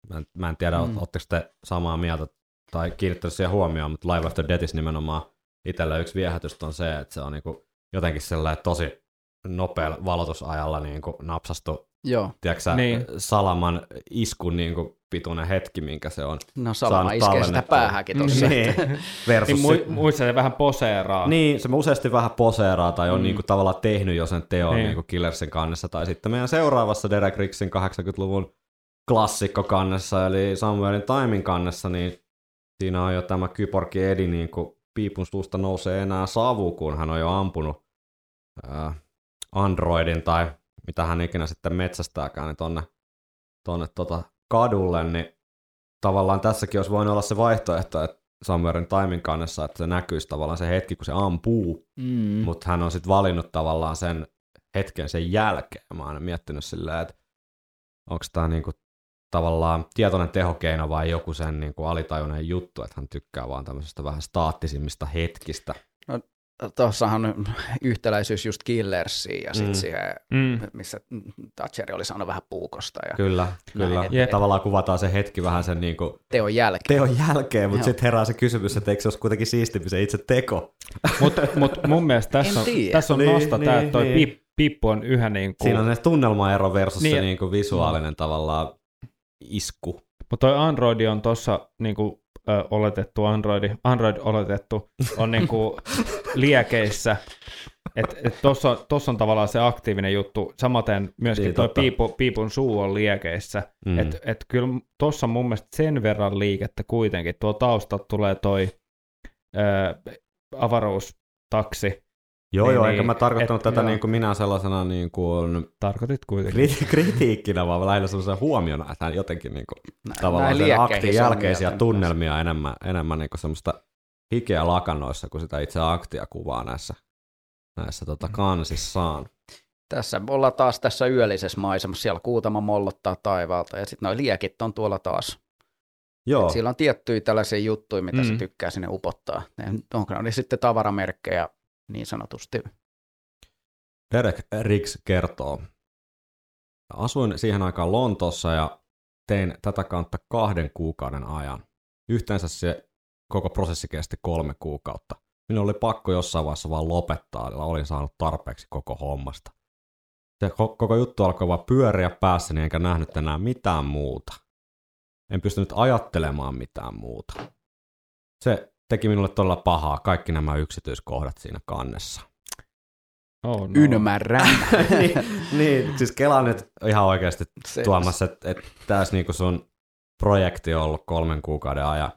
Mä en, mä en tiedä, mm. ootteko te samaa mieltä tai kiinnittänyt siihen huomioon, mutta Live After Deathissä nimenomaan itsellä yksi viehätystä on se, että se on niinku jotenkin tosi nopealla valotusajalla niinku napsastu. Joo. Tiedätkö niin. Salaman iskun niinku pituinen hetki, minkä se on. No Salama iskee sitä päähänkin tuossa. Niin. Versus niin mu- muissa se vähän poseeraa. Niin, se useasti vähän poseeraa tai on mm. niinku tavallaan tehnyt jo sen teon niin. niinku Killersin kannessa tai sitten meidän seuraavassa Derek Riggsin kahdeksankymmentäluvun klassikko kannessa eli Samuelin Timen kannessa, niin siinä on jo tämä kyborgi Edi niinku piipun suusta nousee enää savu, kun hän on jo ampunut äh, androidin tai mitä hän ikinä sitten metsästääkään, niin tonne, tonne tota kadulle, niin tavallaan tässäkin olisi voinut olla se vaihtoehto, että Summerin Timen kannessa, että se näkyisi tavallaan se hetki, kun se ampuu, mm. mutta hän on sitten valinnut tavallaan sen hetken sen jälkeen. Mä oon miettinyt silleen, että onko tämä niinku tavallaan tietoinen tehokeino vai joku sen niinku alitajuinen juttu, että hän tykkää vaan tämmöisestä vähän staattisimmista hetkistä. No. Tuossahan on yhtäläisyys just Killersiin ja sitten mm. siihen, mm. missä Thatcher oli saanut vähän puukosta. Ja kyllä, kyllä. Et, et, tavallaan kuvataan se hetki vähän sen niin kuin teon jälkeen, teon jälkeen mutta sitten herää se kysymys, että eikö se olisi kuitenkin siistimpi se itse teko. Mutta mut mun mielestä tässä on, tässä on niin, nosta niin, tämä, että toi niin. Pippu on yhä niin kuin siinä on ne tunnelmaero versus niin. se niin kuin visuaalinen no. tavallaan isku. Mutta toi Android on tuossa niin kuin oletettu Android, Android oletettu on niinku liekeissä, että et tuossa on, on tavallaan se aktiivinen juttu, samaten myöskin niin, toi piipu, piipun suu on liekeissä, mm. että et kyllä tuossa mun mielestä sen verran liikettä kuitenkin, tuo tausta tulee toi ää, avaruustaksi. Joo niin, joo, eikä mä tarkoittanut et, tätä niin kuin minä sellaisena niin kuin tarkoitit kuitenkin kriti- kritiikkinä, vaan lähinnä sellaisena huomiona, että hän jotenkin niin kuin Nä, tavallaan sen aktin jälkeisiä tunnelmia enemmän, enemmän niin kuin semmoista hikeä lakanoissa, kuin sitä itse aktia kuvaa näissä, näissä tota kansissaan. Tässä ollaan taas tässä yöllisessä maisemassa, siellä kuutama mollottaa taivaalta ja sitten noi liekit on tuolla taas. Joo. Siellä on tiettyjä tällaisia juttuja, mitä mm. se tykkää sinne upottaa. Ne, onko ne sitten tavaramerkkejä? Niin sanotusti. Derek Riggs kertoo. Asuin siihen aikaan Lontoossa ja tein tätä kantta kahden kuukauden ajan. Yhteensä se koko prosessi kesti kolme kuukautta. Minun oli pakko jossain vaiheessa vaan lopettaa, eli olin saanut tarpeeksi koko hommasta. Se koko juttu alkoi vaan pyöriä päässäni, enkä nähnyt enää mitään muuta. En pystynyt ajattelemaan mitään muuta. Se teki minulle todella pahaa, kaikki nämä yksityiskohdat siinä kannessa. Oh, no. Ymmärrän. niin, niin, siis kelaan nyt ihan oikeasti se Tuomas, että et tässä niinku sun projekti on ollut kolmen kuukauden ajan.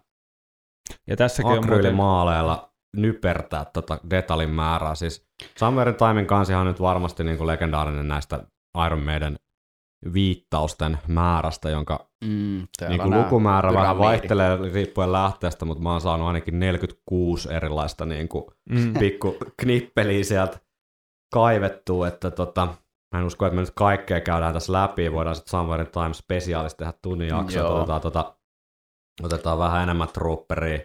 Ja tässäkin on muuten maaleilla nypertää tota detaljin määrää. Siis Summerin Timen kansihan on nyt varmasti niinku legendaarinen näistä Iron Maiden viittausten määrästä, jonka mm, niin lukumäärä pyramidi. Vähän vaihtelee riippuen lähteestä, mutta mä oon saanut ainakin neljäkymmentäkuusi erilaista niin kuin mm. pikku knippeliä sieltä kaivettua, että tota, mä en usko, että me nyt kaikkea käydään tässä läpi, voidaan sitten Summer in Time Specialista tehdä tunnin jaksoa, otetaan, tota, otetaan vähän enemmän trooperia.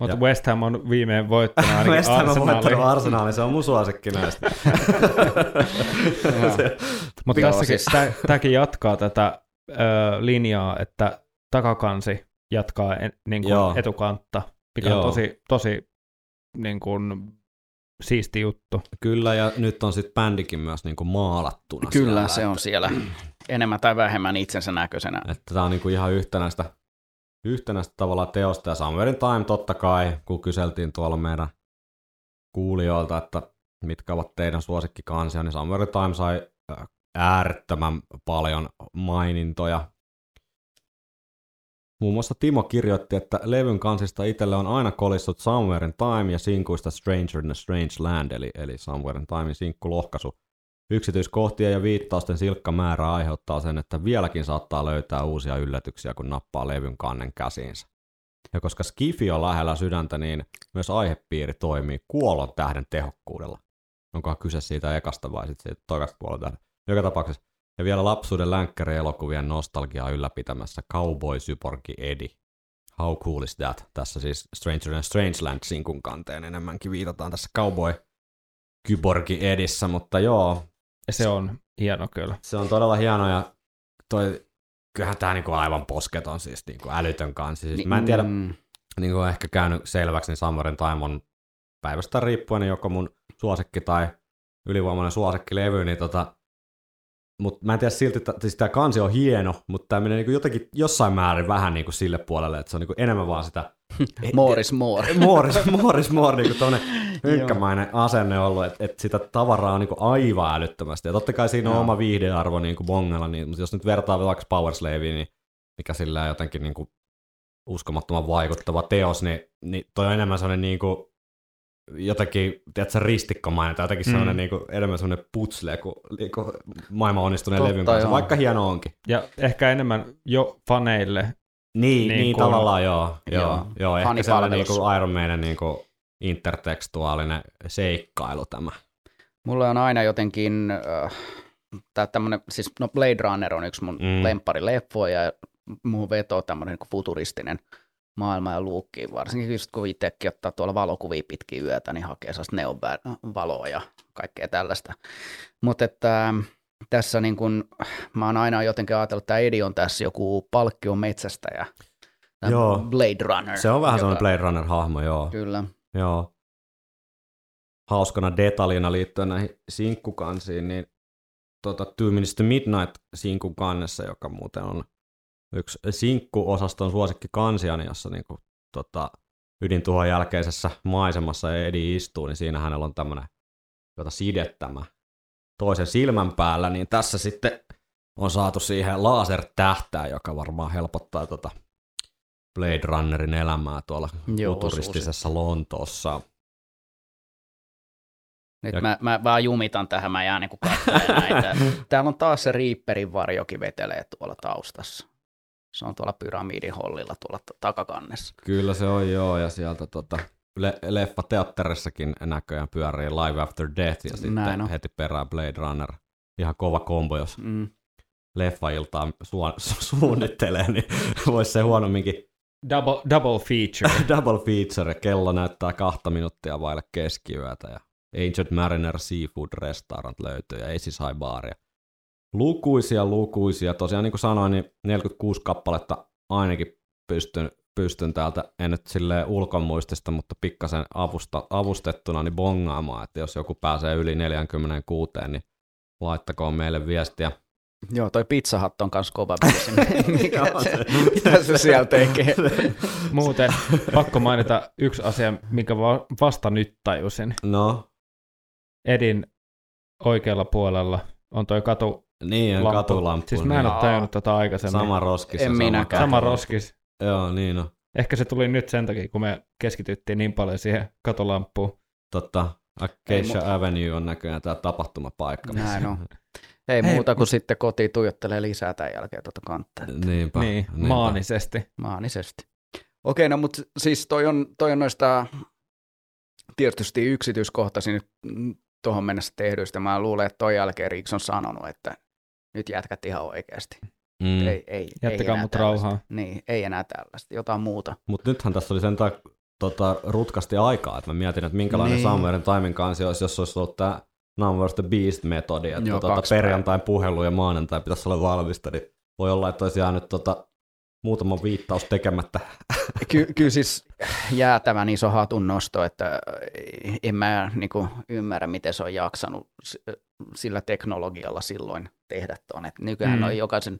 Mutta ja... West Ham on viimein voittanut ainakin West Ham on voittanut Arsenaalin, se on mun suosikki näistä. Mutta tässäkin tämäkin jatkaa tätä ö, linjaa, että takakansi jatkaa en, niin kuin etukantta, mikä on tosi, tosi niin kuin, siisti juttu. Kyllä, ja nyt on sitten bändikin myös niin kuin maalattuna. Kyllä, siellä, se on että... siellä enemmän tai vähemmän itsensä näköisenä. Tämä on niin kuin ihan yhtenäistä. Yhtenäistä tavalla teosta ja Summer in Time totta kai, kun kyseltiin tuolla meidän kuulijoilta, että mitkä ovat teidän suosikkikansia, niin Summer in Time sai äärettömän paljon mainintoja. Muun muassa Timo kirjoitti, että levyn kansista itselle on aina kolissut Summer in Time ja sinkuista Stranger in a Strange Land, eli, eli Summer in Timein sinkkulohkaisu. Yksityiskohtien ja viittausten silkka määrä aiheuttaa sen, että vieläkin saattaa löytää uusia yllätyksiä, kun nappaa levyn kannen käsiinsä. Ja koska skifi on lähellä sydäntä, niin myös aihepiiri toimii kuollon tähden tehokkuudella. Onkohan kyse siitä ekasta vai sitten siitä toikasta kuollon tähden? Joka tapauksessa. Ja vielä lapsuuden länkkärielokuvien nostalgiaa ylläpitämässä cowboy-syporki Eddie. How cool is that? Tässä siis Stranger and Strangeland sinkun kanteen enemmänkin viitataan tässä cowboy-kyborgi Edissä, mutta joo. Se on hieno kyllä. Se on todella hieno ja toi, kyllähän tämä niinku aivan posketon, siis niinku älytön kansi. Siis mä en tiedä, mm. niin kuin ehkä käynyt selväksi, niin Summer in Time on päivästä riippuen joko mun suosikki tai ylivoimainen suosikkilevy, niin tota, mutta mä en tiedä silti, että siis tämä kansi on hieno, mutta tämä menee niinku jotenkin jossain määrin vähän niinku sille puolelle, että se on niinku enemmän vaan sitä... more is more. more is more, is more niinku tuonne hynkkämäinen asenne ollut, että et sitä tavaraa on niinku aivan älyttömästi. Ja totta kai siinä on oma viihdearvo niinku bongella, niin, mutta jos nyt vertaa vaikka Power Slaveen, niin mikä sillä on jotenkin niinku uskomattoman vaikuttava teos, niin, niin toi on enemmän sellainen niinku jotenkin, tiedätkö, ristikkomainen tai jotenkin sellainen mm. niinku, enemmän sellainen putsle kuin niinku maailman onnistuneen levyn kanssa, joo. Vaikka hieno onkin. Ja ehkä enemmän jo faneille. Niin, niin, niin kuin... tavallaan joo. joo, joo. joo ehkä sellainen niinku Iron Maiden niinku intertekstuaalinen seikkailu tämä. Mulle on aina jotenkin, äh, tää tämmönen, siis no Blade Runner on yksi mun mm. lempparileffoja ja muun vetoo tämmönen niin futuristinen maailma ja luukkiin, varsinkin just kun itsekin ottaa tuolla valokuvia pitkin yötä, niin hakee sellaista neonvaloa ja kaikkea tällaista. Mutta että tässä niin kun, mä oon aina jotenkin ajatellut, että Eddie on tässä joku palkkion metsästäjä, joo. Blade Runner. Se on vähän joka... sellainen Blade Runner-hahmo, joo. Kyllä. Joo. Hauskana detaljina liittyen näihin sinkkukansiin, niin tuota, Two Minutes to Midnight-sinkun kannessa, joka muuten on yksi sinkkuosaston suosikki kansiani, jossa niin kuin, tota, ydintuhon jälkeisessä maisemassa Eddie istuu, niin siinä hänellä on tämmöinen jota sidettämä toisen silmän päällä, niin tässä sitten on saatu siihen lasertähtää, joka varmaan helpottaa tota Blade Runnerin elämää tuolla joo, futuristisessa osu, osu. Lontoossa. Nyt ja... mä, mä vaan jumitan tähän, mä jään niin kuin katsomaan näitä. Täällä on taas se Reaperin varjokin vetelee tuolla taustassa. Se on tuolla pyramidin hollilla tuolla takakannessa. Kyllä se on joo, ja sieltä tota, le- leffateatterissakin näköjään pyörii Live After Death, ja näin sitten on. Heti perään Blade Runner. Ihan kova kombo, jos mm. leffailtaa su- su- suunnittelee, niin voisi se huonomminkin. Double, double feature. Double feature, kello näyttää kahta minuuttia vaille keskiyötä, ja Ancient Mariner Seafood Restaurant löytyy, ja Esisai-baaria. Lukuisia, lukuisia. Tosiaan niin kuin sanoin, niin neljäkymmentäkuusi kappaletta ainakin pystyn, pystyn täältä, en nyt silleen ulkomuistista, mutta pikkasen avusta, avustettuna niin bongaamaan, että jos joku pääsee yli neljäkymmentäkuusi, niin laittakoon meille viestiä. Joo, toi pizzahat on kans kova biisi. Mikä on se? Mitä se siellä tekee? Muuten pakko mainita yksi asia, minkä vasta nyt tajusin. No? Edin oikealla puolella on toi katu. Niin, katulamppu. Siis mä en ole tajunnut tätä aikaisemmin. Sama roskis. En minäkään. Sama roskis. Joo, niin on. Ehkä se tuli nyt sen takia, kun me keskityttiin niin paljon siihen katulamppuun. Totta. Acacia mu- Avenue on näköjään tämä tapahtumapaikka. Näin on. Ei muuta kuin sitten kotiin tuijottelee lisää tämän jälkeen tuota kanttaa. Niinpä. Niin, niinpä. Maanisesti. Maanisesti. Okei, no mutta siis toi on, toi on noista tietysti yksityiskohtaisin tuohon mennessä tehdyistä. Mä luulen, että toi jälkeen Riggs on sanonut, että nyt jätkät ihan oikeasti. Mm. Ei, ei, jättäkää ei mut rauhaa. Niin, ei enää tällaista, jotain muuta. Mutta nythän tässä oli sentään tota, rutkasti aikaa, että mä mietin, että minkälainen niin. Samuelin Taimin kansi olisi, jos olisi ollut tämä Number the Beast-metodi, että Joo, tuota, perjantain puhelu ja maanantain pitäisi olla valmista, niin voi olla, että olisi jäänyt tota, muutama viittaus tekemättä. Ky- kyllä siis jäätävän iso hatun nosto, että en mä niin kuin ymmärrä, miten se on jaksanut sillä teknologialla silloin tehdä tuonne. Nykyään mm. on jokaisen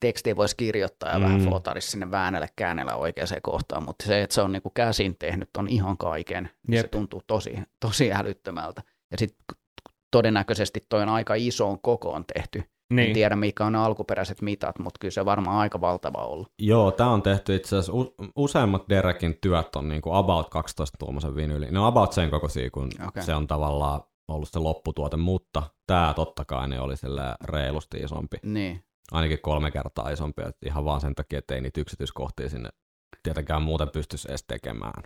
tekstiä voisi kirjoittaa ja mm. vähän flotarissa sinne väänellä, käännellä oikeaan kohtaan, mutta se, että se on niin kuin käsin tehnyt, on ihan kaiken. Jep. Se tuntuu tosi, tosi älyttömältä. Ja sitten todennäköisesti toi on aika isoon kokoon tehty. Niin. En tiedä, mikä on alkuperäiset mitat, mutta kyllä se on varmaan aika valtava ollut. Joo, tämä on tehty itse asiassa, useimmat Derekin työt on niinku about kaksitoista tuumaisen vinyli. Ne on about sen kokoisia, kun okay. se on tavallaan ollut se lopputuote, mutta tämä totta kai ne oli reilusti isompi. Niin. Ainakin kolme kertaa isompi, ihan vaan sen takia, että ei niitä yksityiskohtia sinne tietenkään muuten pystyisi edes tekemään.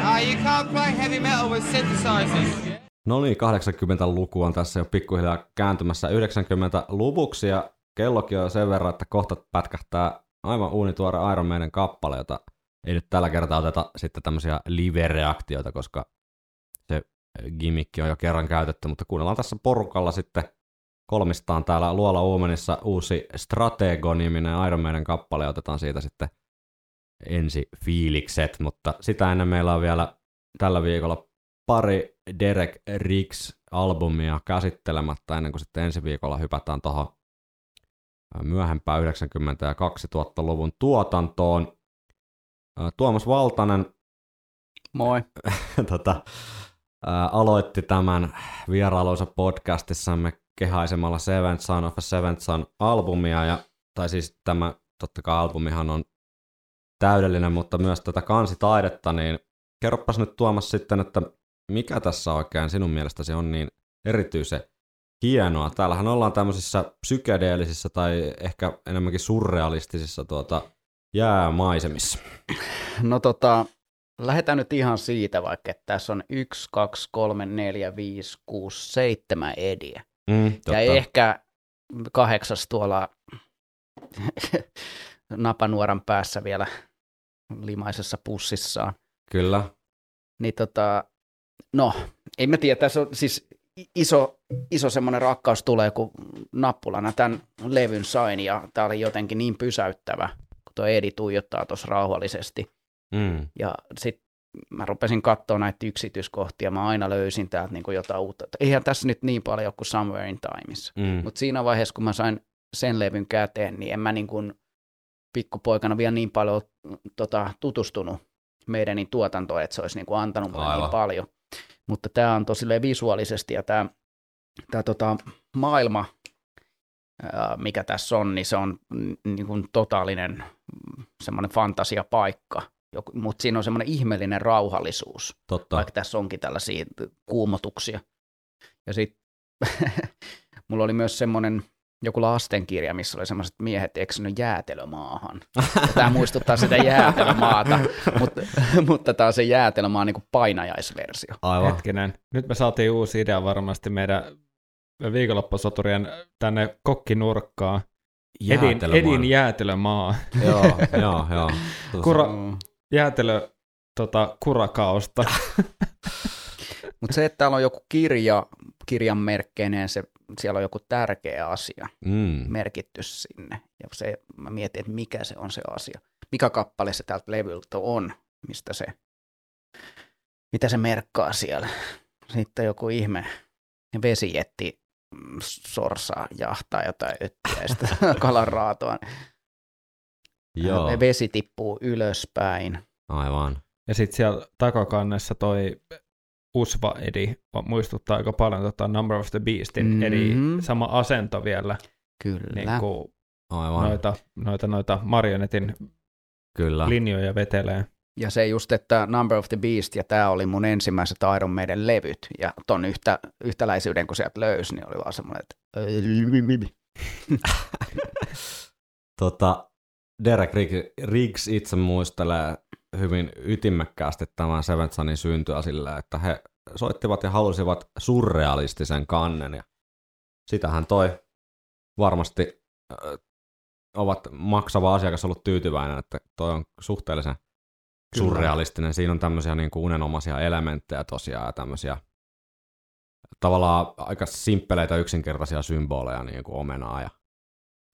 Uh, you can't play heavy metal with synthesizers. No niin, kahdeksankymmentäluku on tässä jo pikkuhiljaa kääntymässä yhdeksänkymmentäluvuksi ja kellokin on sen verran, että kohta pätkähtää aivan uunituore Iron Maiden kappale, jota ei nyt tällä kertaa oteta sitten tämmöisiä live-reaktioita, koska se gimmick on jo kerran käytetty, mutta kuunnellaan tässä porukalla sitten kolmistaan täällä Luola Uumenissa uusi Stratego-niminen Iron Maiden kappale ja otetaan siitä sitten ensi fiilikset, mutta sitä ennen meillä on vielä tällä viikolla pari Derek Riggs-albumia käsittelemättä ennen kuin sitten ensi viikolla hypätään tuohon myöhempään yhdeksänkymmentä- ja kaksituhattaluvun tuotantoon. Tuomas Valtanen Moi. tota, ää, aloitti tämän vierailunsa podcastissamme kehaisemalla Seventh Son of a Seventh Son -albumia, ja, tai siis tämä totta kai albumihan on täydellinen, mutta myös tätä kansitaidetta, niin kerroppas nyt Tuomas sitten, että mikä tässä oikein sinun mielestäsi on niin erityisen hienoa? Täällähän ollaan tämmöisissä psykedeellisissä tai ehkä enemmänkin surrealistisissa tuota jäämaisemissa. No tota, lähdetään nyt ihan siitä vaikka, että tässä on yksi, kaksi, kolme, neljä, viisi, kuusi, seitsemän ediä. Mm, ja ehkä kahdeksas tuolla napanuoran päässä vielä limaisessa pussissaan. Kyllä. Niin tota, no, en mä tiedä, tässä on siis iso, iso semmoinen rakkaus tulee, kun nappulana tämän levyn sain, ja tää oli jotenkin niin pysäyttävä, kun tuo Edi tuijottaa tuossa rauhallisesti. Mm. Ja sit mä rupesin katsoa näitä yksityiskohtia, mä aina löysin täältä niin kuin jotain uutta. Eihän tässä nyt niin paljon kuin Somewhere in Timeissa, mm. mutta siinä vaiheessa, kun mä sain sen levyn käteen, niin en mä niin kuin pikkupoikana vielä niin paljon tota, tutustunut meidänin tuotantoon, että se olisi niin kuin antanut mulle niin paljon. Mutta tämä on tosilleen visuaalisesti, ja tämä, tämä tota maailma, mikä tässä on, niin se on niin kuin totaalinen semmoinen fantasiapaikka, mutta siinä on semmoinen ihmeellinen rauhallisuus, Totta. Vaikka tässä onkin tällaisia kuumotuksia. Ja sitten mulla oli myös semmoinen joku lastenkirja, missä oli semmoiset miehet eksynyt jäätelömaahan. Tämä muistuttaa sitä jäätelömaata, mutta, mutta tämä on se jäätelömaa niin kuin painajaisversio. Aivan. Hetkinen. Nyt me saatiin uusi idea varmasti meidän viikonloppusoturien tänne kokkinurkkaan. Jäätelömaa. Edin, edin jäätelömaa. Joo, joo, joo. Kura, jäätelö tota, kurakausta. Mutta se, että täällä on joku kirja, kirjan merkkeineen se, siellä on joku tärkeä asia mm. merkitty sinne. Ja se, mä mietin, että mikä se on se asia. Mikä kappale se tältä levyltä on, mistä se, mitä se merkkaa siellä. Sitten joku ihme vesijetti sorsaa jahtaa jotain öttiä ja sitä kalanraatoa. Vesi tippuu ylöspäin. Aivan. Ja sitten siellä takakannessa toi Usva Edi muistuttaa aika paljon tota Number of the Beastin, mm-hmm. eli sama asento vielä. Kyllä. Niin kuin noita, noita, noita marionetin Kyllä. linjoja vetelee. Ja se just, että Number of the Beast, ja tämä oli mun ensimmäiset Iron Maiden levyt, ja ton yhtä, yhtäläisyyden, kun sieltä löysi, niin oli vaan semmoinen, että tota, Derek Riggs itse muistelee hyvin ytimekkäästi tämän Seventh Sonin syntyä sillä, että he soittivat ja halusivat surrealistisen kannen, ja sitähän toi varmasti äh, ovat maksava asiakas ollut tyytyväinen, että toi on suhteellisen kyllä. surrealistinen. Siinä on tämmöisiä niin kuin unenomaisia elementtejä tosiaan ja tämmöisiä tavallaan aika simppeleitä yksinkertaisia symboleja, niin kuin omenaa ja,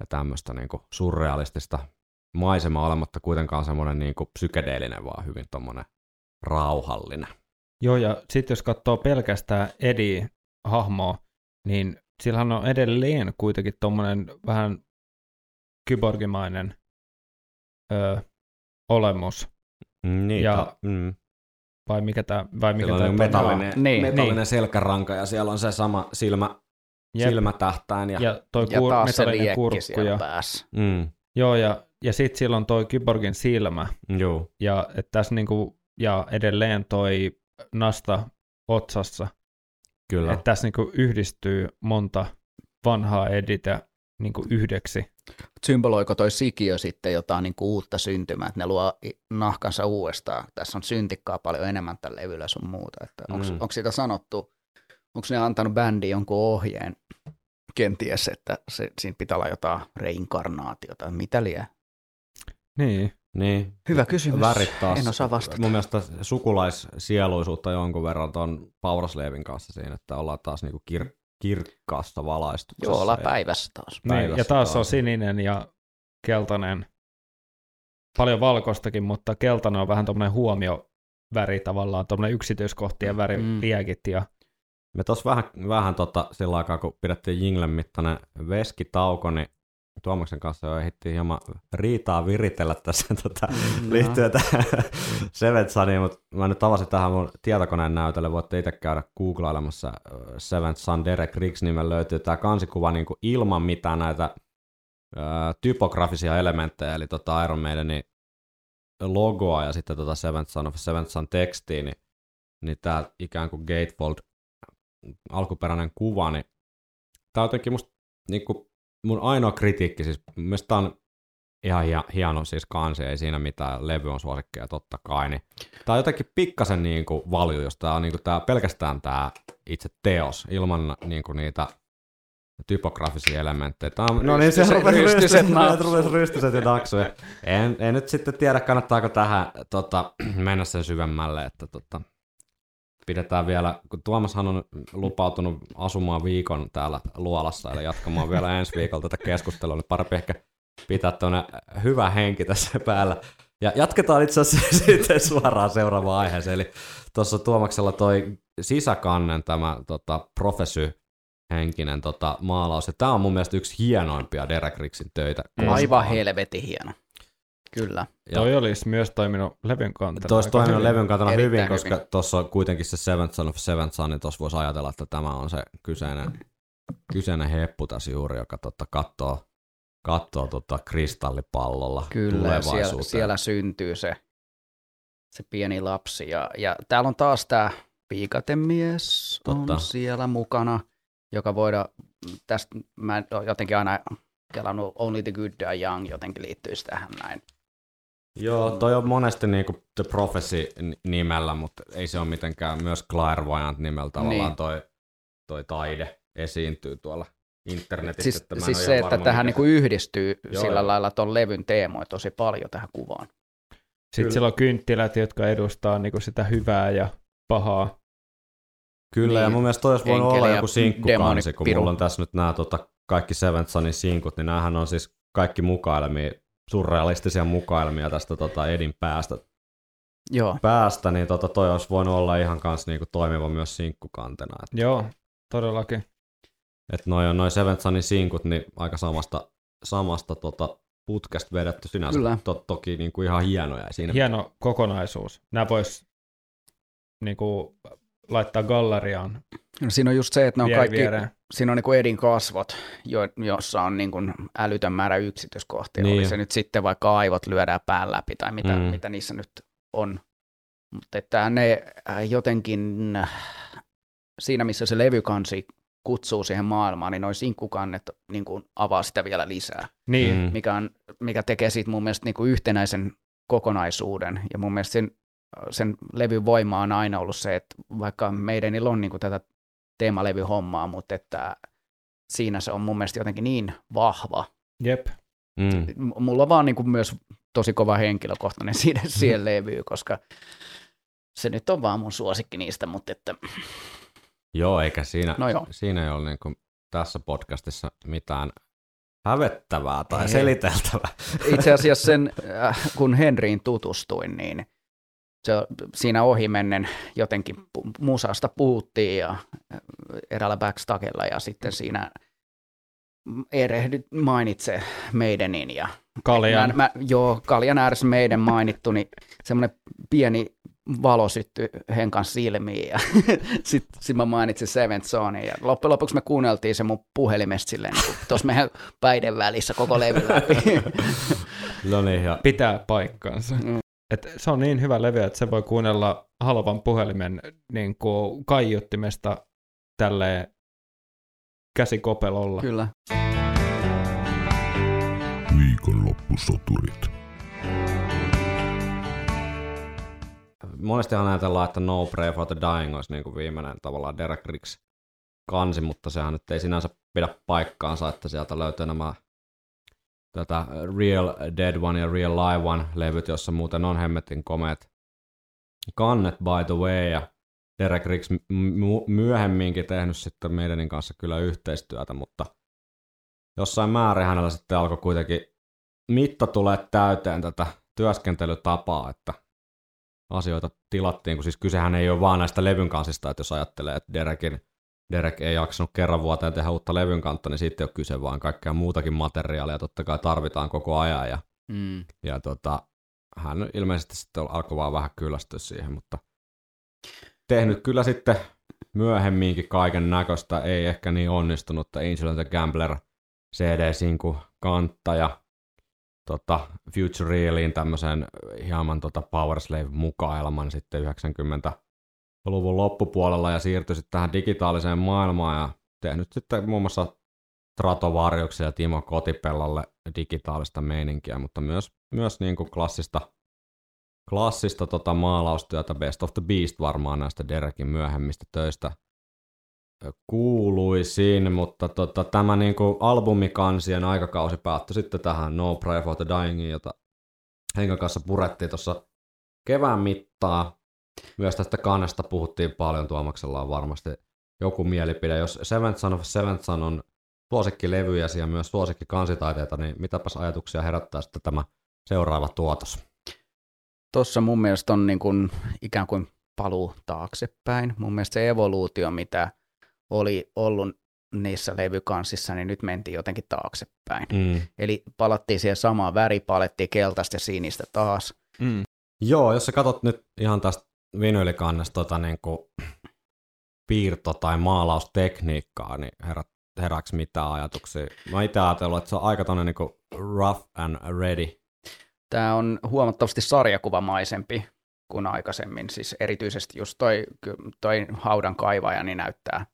ja tämmöistä niin kuin surrealistista maisemaa olematta kuitenkaan semmoinen niin kuin psykedeellinen, vaan hyvin tommoinen rauhallinen. Joo, ja sitten jos katsoo pelkästään Eddie-hahmoa, niin sillähän on edelleen kuitenkin tommoinen vähän kyborgimainen öö, olemus. Niitä. Ja, mm. Vai mikä tämä? Metallinen, metallinen, metallinen niin. selkäranka ja siellä on se sama silmä, silmätähtäin. Ja, ja toi ja kur, taas se liekki siellä päässä. Mm. Joo, ja, ja sitten siellä on toi kyborgin silmä. Joo. Ja, et tässä niinku, ja edelleen toi nasta otsassa. Kyllä. Että tässä niinku yhdistyy monta vanhaa editä niinku yhdeksi. Symboloiko toi sikiö sitten jotain niinku uutta syntymää, että ne luo nahkansa uudestaan. Tässä on syntikkaa paljon enemmän tällä levyllä sun muuta. Onko mm. sitä sanottu, onko ne antanut bändiin jonkun ohjeen kenties, että se, siinä pitää olla jotain reinkarnaatiota, mitä liian? Niin. Niin. Hyvä kysymys, värittää, en osaa vastata. Mun mielestä sukulaissieluisuutta jonkun verran tuon Pauraslevin kanssa siinä, että ollaan taas niinku kir- kirkkaasta valaistuksessa. Joo, ollaan päivässä taas. Päivässä niin, ja taas, taas on sininen ja keltainen, paljon valkoistakin, mutta keltainen on vähän tuommoinen huomioväri tavallaan, tuommoinen yksityiskohtien väri mm. liekit. Ja... Me tuossa vähän, vähän tota, sillä aikaa, kun pidettiin Jinglen mittainen veskitauko, niin Tuomaksen kanssa jo ehdittiin hieman riitaa viritellä tässä tota, no. liittyen tähän Seventh Soniin, mutta mä nyt avasin tähän mun tietokoneen näytölle, voitte itse käydä googlailemassa Seventh Son Derek Riggs -nimellä löytyy tämä kansikuva niin kuin ilman mitään näitä ö, typografisia elementtejä, eli tota Iron Maidenin logoa ja sitten tota Seventh Son of Seventh Son -tekstiä, niin, niin tämä ikään kuin Gatefold alkuperäinen kuva, niin tämä on jotenkin musta niin kuin mun ainoa kritiikki, siis mielestäni tämä on ihan hieno siis kansi, ei siinä mitään, levy on suosikkeja totta kai, niin tämä on jotenkin pikkasen niin kuin valju, jos tämä on niin kuin tämä, pelkästään tämä itse teos ilman niin kuin niitä typografisia elementtejä. On, no niin, se rupesi rystyset, rystyset, rystyset ja naksuja. En, en nyt sitten tiedä, kannattaako tähän tota, mennä sen syvemmälle, että tota, pidetään vielä, kun Tuomashan on lupautunut asumaan viikon täällä Luolassa, eli jatkamaan vielä ensi viikolla tätä keskustelua, niin parempi ehkä pitää tuonne hyvä henki tässä päällä. Ja jatketaan itse asiassa sitten suoraan seuraavaan aiheeseen, eli tuossa Tuomaksella toi sisäkannen tämä tota, professy-henkinen tota, maalaus, ja tämä on mun mielestä yksi hienoimpia Derek Riggsin töitä. Aivan helvetin hieno. Kyllä. Ja toi olisi myös toiminut levyn kantana. Toi olisi toiminut levyn kantana hyvin, hyvin, koska tuossa on kuitenkin se Seventh Son of Seventh Son, niin tuossa voisi ajatella, että tämä on se kyseinen, kyseinen heppu tässä juuri, joka totta katsoo, katsoo tota kristallipallolla kyllä, tulevaisuuteen. Kyllä, siellä, siellä syntyy se, se pieni lapsi. Ja, ja täällä on taas tämä piikatemies totta. On siellä mukana, joka voidaan, tästä mä jotenkin aina... kelannut Only the Good Die Young jotenkin liittyisi tähän näin. Joo, toi on monesti niinku The Prophecy-nimellä, mutta ei se ole mitenkään myös Clairvoyant-nimellä tavallaan niin. toi, toi taide esiintyy tuolla internetissä. Siis, että siis se, että tähän niinku yhdistyy joo, sillä joo. lailla ton levyn teemoja tosi paljon tähän kuvaan. Sitten siellä on kynttilät, jotka edustaa niinku sitä hyvää ja pahaa. Kyllä, niin. ja mun mielestä toi olisi voinut olla joku sinkkukansi, kun mulla on tässä nyt nämä... Tota, kaikki Seventh Sonin sinkut, niin näähän on siis kaikki mukailmia, surrealistisia mukailmia tästä tota Edin päästä. Joo. Päästä, niin tota toi olisi voinut olla ihan kans niinku toimiva myös sinkkukantena. Että, joo, todellakin. Että noi, noi Seventh Sonin sinkut, niin aika samasta, samasta tota putkesta vedetty sinänsä. Kyllä. To, toki niinku ihan hienoja. Siinä hieno pitää. Kokonaisuus. Nää vois niinku laittaa galleriaan. No siinä on just se, että ne on vier, kaikki... Viereen. Siinä on niin kuin Edin kasvot, jossa on niin kuin älytön määrä yksityiskohtia. Niin. Oli se nyt sitten vaikka aivot lyödään pään läpi tai mitä, mm. mitä niissä nyt on. Mutta että ne jotenkin siinä, missä se levykansi kutsuu siihen maailmaan, niin noin sinkkukannet niin kuin avaa sitä vielä lisää, niin. mikä, on, mikä tekee siitä mun mielestä niin kuin yhtenäisen kokonaisuuden. Ja mun mielestä sen, sen levyn voima on aina ollut se, että vaikka meidän on niin kuin tätä teemalevyhommaa, mutta että siinä se on mun mielestä jotenkin niin vahva. Jep. Mm. Mulla on vaan niin kuin myös tosi kova henkilökohtainen siinä siihen levyyn, koska se nyt on vaan mun suosikki niistä, mutta että... Joo, eikä siinä, no joo. siinä ei ole niin kuin tässä podcastissa mitään hävettävää tai ei. seliteltävää. Itse asiassa sen, kun Henriin tutustuin, niin se, siinä ohimennen jotenkin musasta puhuttiin ja eräällä backstagella ja sitten siinä erehdyt mainitsee Maidenin ja Kaljan. Mä, mä, joo, Kaljan ääressä Maiden mainittu, niin semmoinen pieni valo syttyi Henkan silmiin ja sitten sit mä mainitsin Seventh Sonin ja loppujen lopuksi me kuunneltiin se mun puhelimesta silleen niin tuossa meidän päiden välissä koko levy läpi. No niin, ja pitää paikkaansa. Mm. Et se on niin hyvä levy, että se voi kuunnella halvan puhelimen niin kuin kaiuttimesta tälleen käsikopelolla. Kyllä. Viikonloppusoturit. Monestihan ajatellaan, että No Prayer for the Dying olisi niin kuin viimeinen tavallaan Derek Riggs -kansi, mutta sehän nyt ei sinänsä pidä paikkaansa, että sieltä löytyy nämä tätä Real Dead One ja Real Live One-levyt, jossa muuten on hemmetin komeet kannet by the way, ja Derek Riggs m- myöhemminkin tehnyt sitten meidän kanssa kyllä yhteistyötä, mutta jossain määrin hänellä sitten alkoi kuitenkin mitta tulee täyteen tätä työskentelytapaa, että asioita tilattiin, kun siis kysehän ei ole vaan näistä levyn kansista, että jos ajattelee, että Derekin, Derek ei jaksanut kerran vuoteen tehdä uutta levyn kantta, niin siitä ei ole kyse, vaan kaikkea muutakin materiaalia totta kai tarvitaan koko ajan, ja, mm. ja tota, hän ilmeisesti sitten alkoi vaan vähän kyllästyä siihen, mutta tehnyt kyllä sitten myöhemminkin kaiken näköistä, ei ehkä niin onnistunutta Angel and the Gambler C D-sinku kantta ja tota, Future Realiin tämmöisen hieman tota Powerslave-mukaelman sitten yhdeksänkymmentäluvun loppupuolella ja siirtyi sitten tähän digitaaliseen maailmaan ja tehnyt sitten muun muassa Stratovariukselle ja Timo Kotipellalle digitaalista meininkiä, mutta myös, myös niin kuin klassista, klassista tota maalaustyötä. Best of the Beast varmaan näistä Derekin myöhemmistä töistä kuuluisin, mutta tota, tämä niin kuin albumikansien aikakausi päättyi sitten tähän No Prayer for the Dyingiin, jota Henkan kanssa purettiin tuossa kevään mittaa. Myös tästä kannesta puhuttiin paljon, Tuomaksella on varmasti joku mielipide. Jos Seventh Son of Seventh Son on suosikkilevyjä ja myös suosikkikansitaiteita, niin mitäpäs ajatuksia herättää sitten tämä seuraava tuotos? Tuossa mun mielestä on niin kuin ikään kuin paluu taaksepäin. Mun mielestä se evoluutio, mitä oli ollut niissä levykansissa, niin nyt mentiin jotenkin taaksepäin. Mm. Eli palattiin siihen samaan väri, palettiin keltaista ja sinistä taas. Mm. Joo, jos sä katsot nyt ihan tästä vinyylikannesta tota niin kuin piirto- tai maalaustekniikkaa, niin herät, herääks mitään ajatuksia? Mä itse ajatellut, että se on aika tommoinen niin kuin rough and ready. Tämä on huomattavasti sarjakuvamaisempi kuin aikaisemmin. Siis erityisesti just toi, toi haudan kaivaja niin näyttää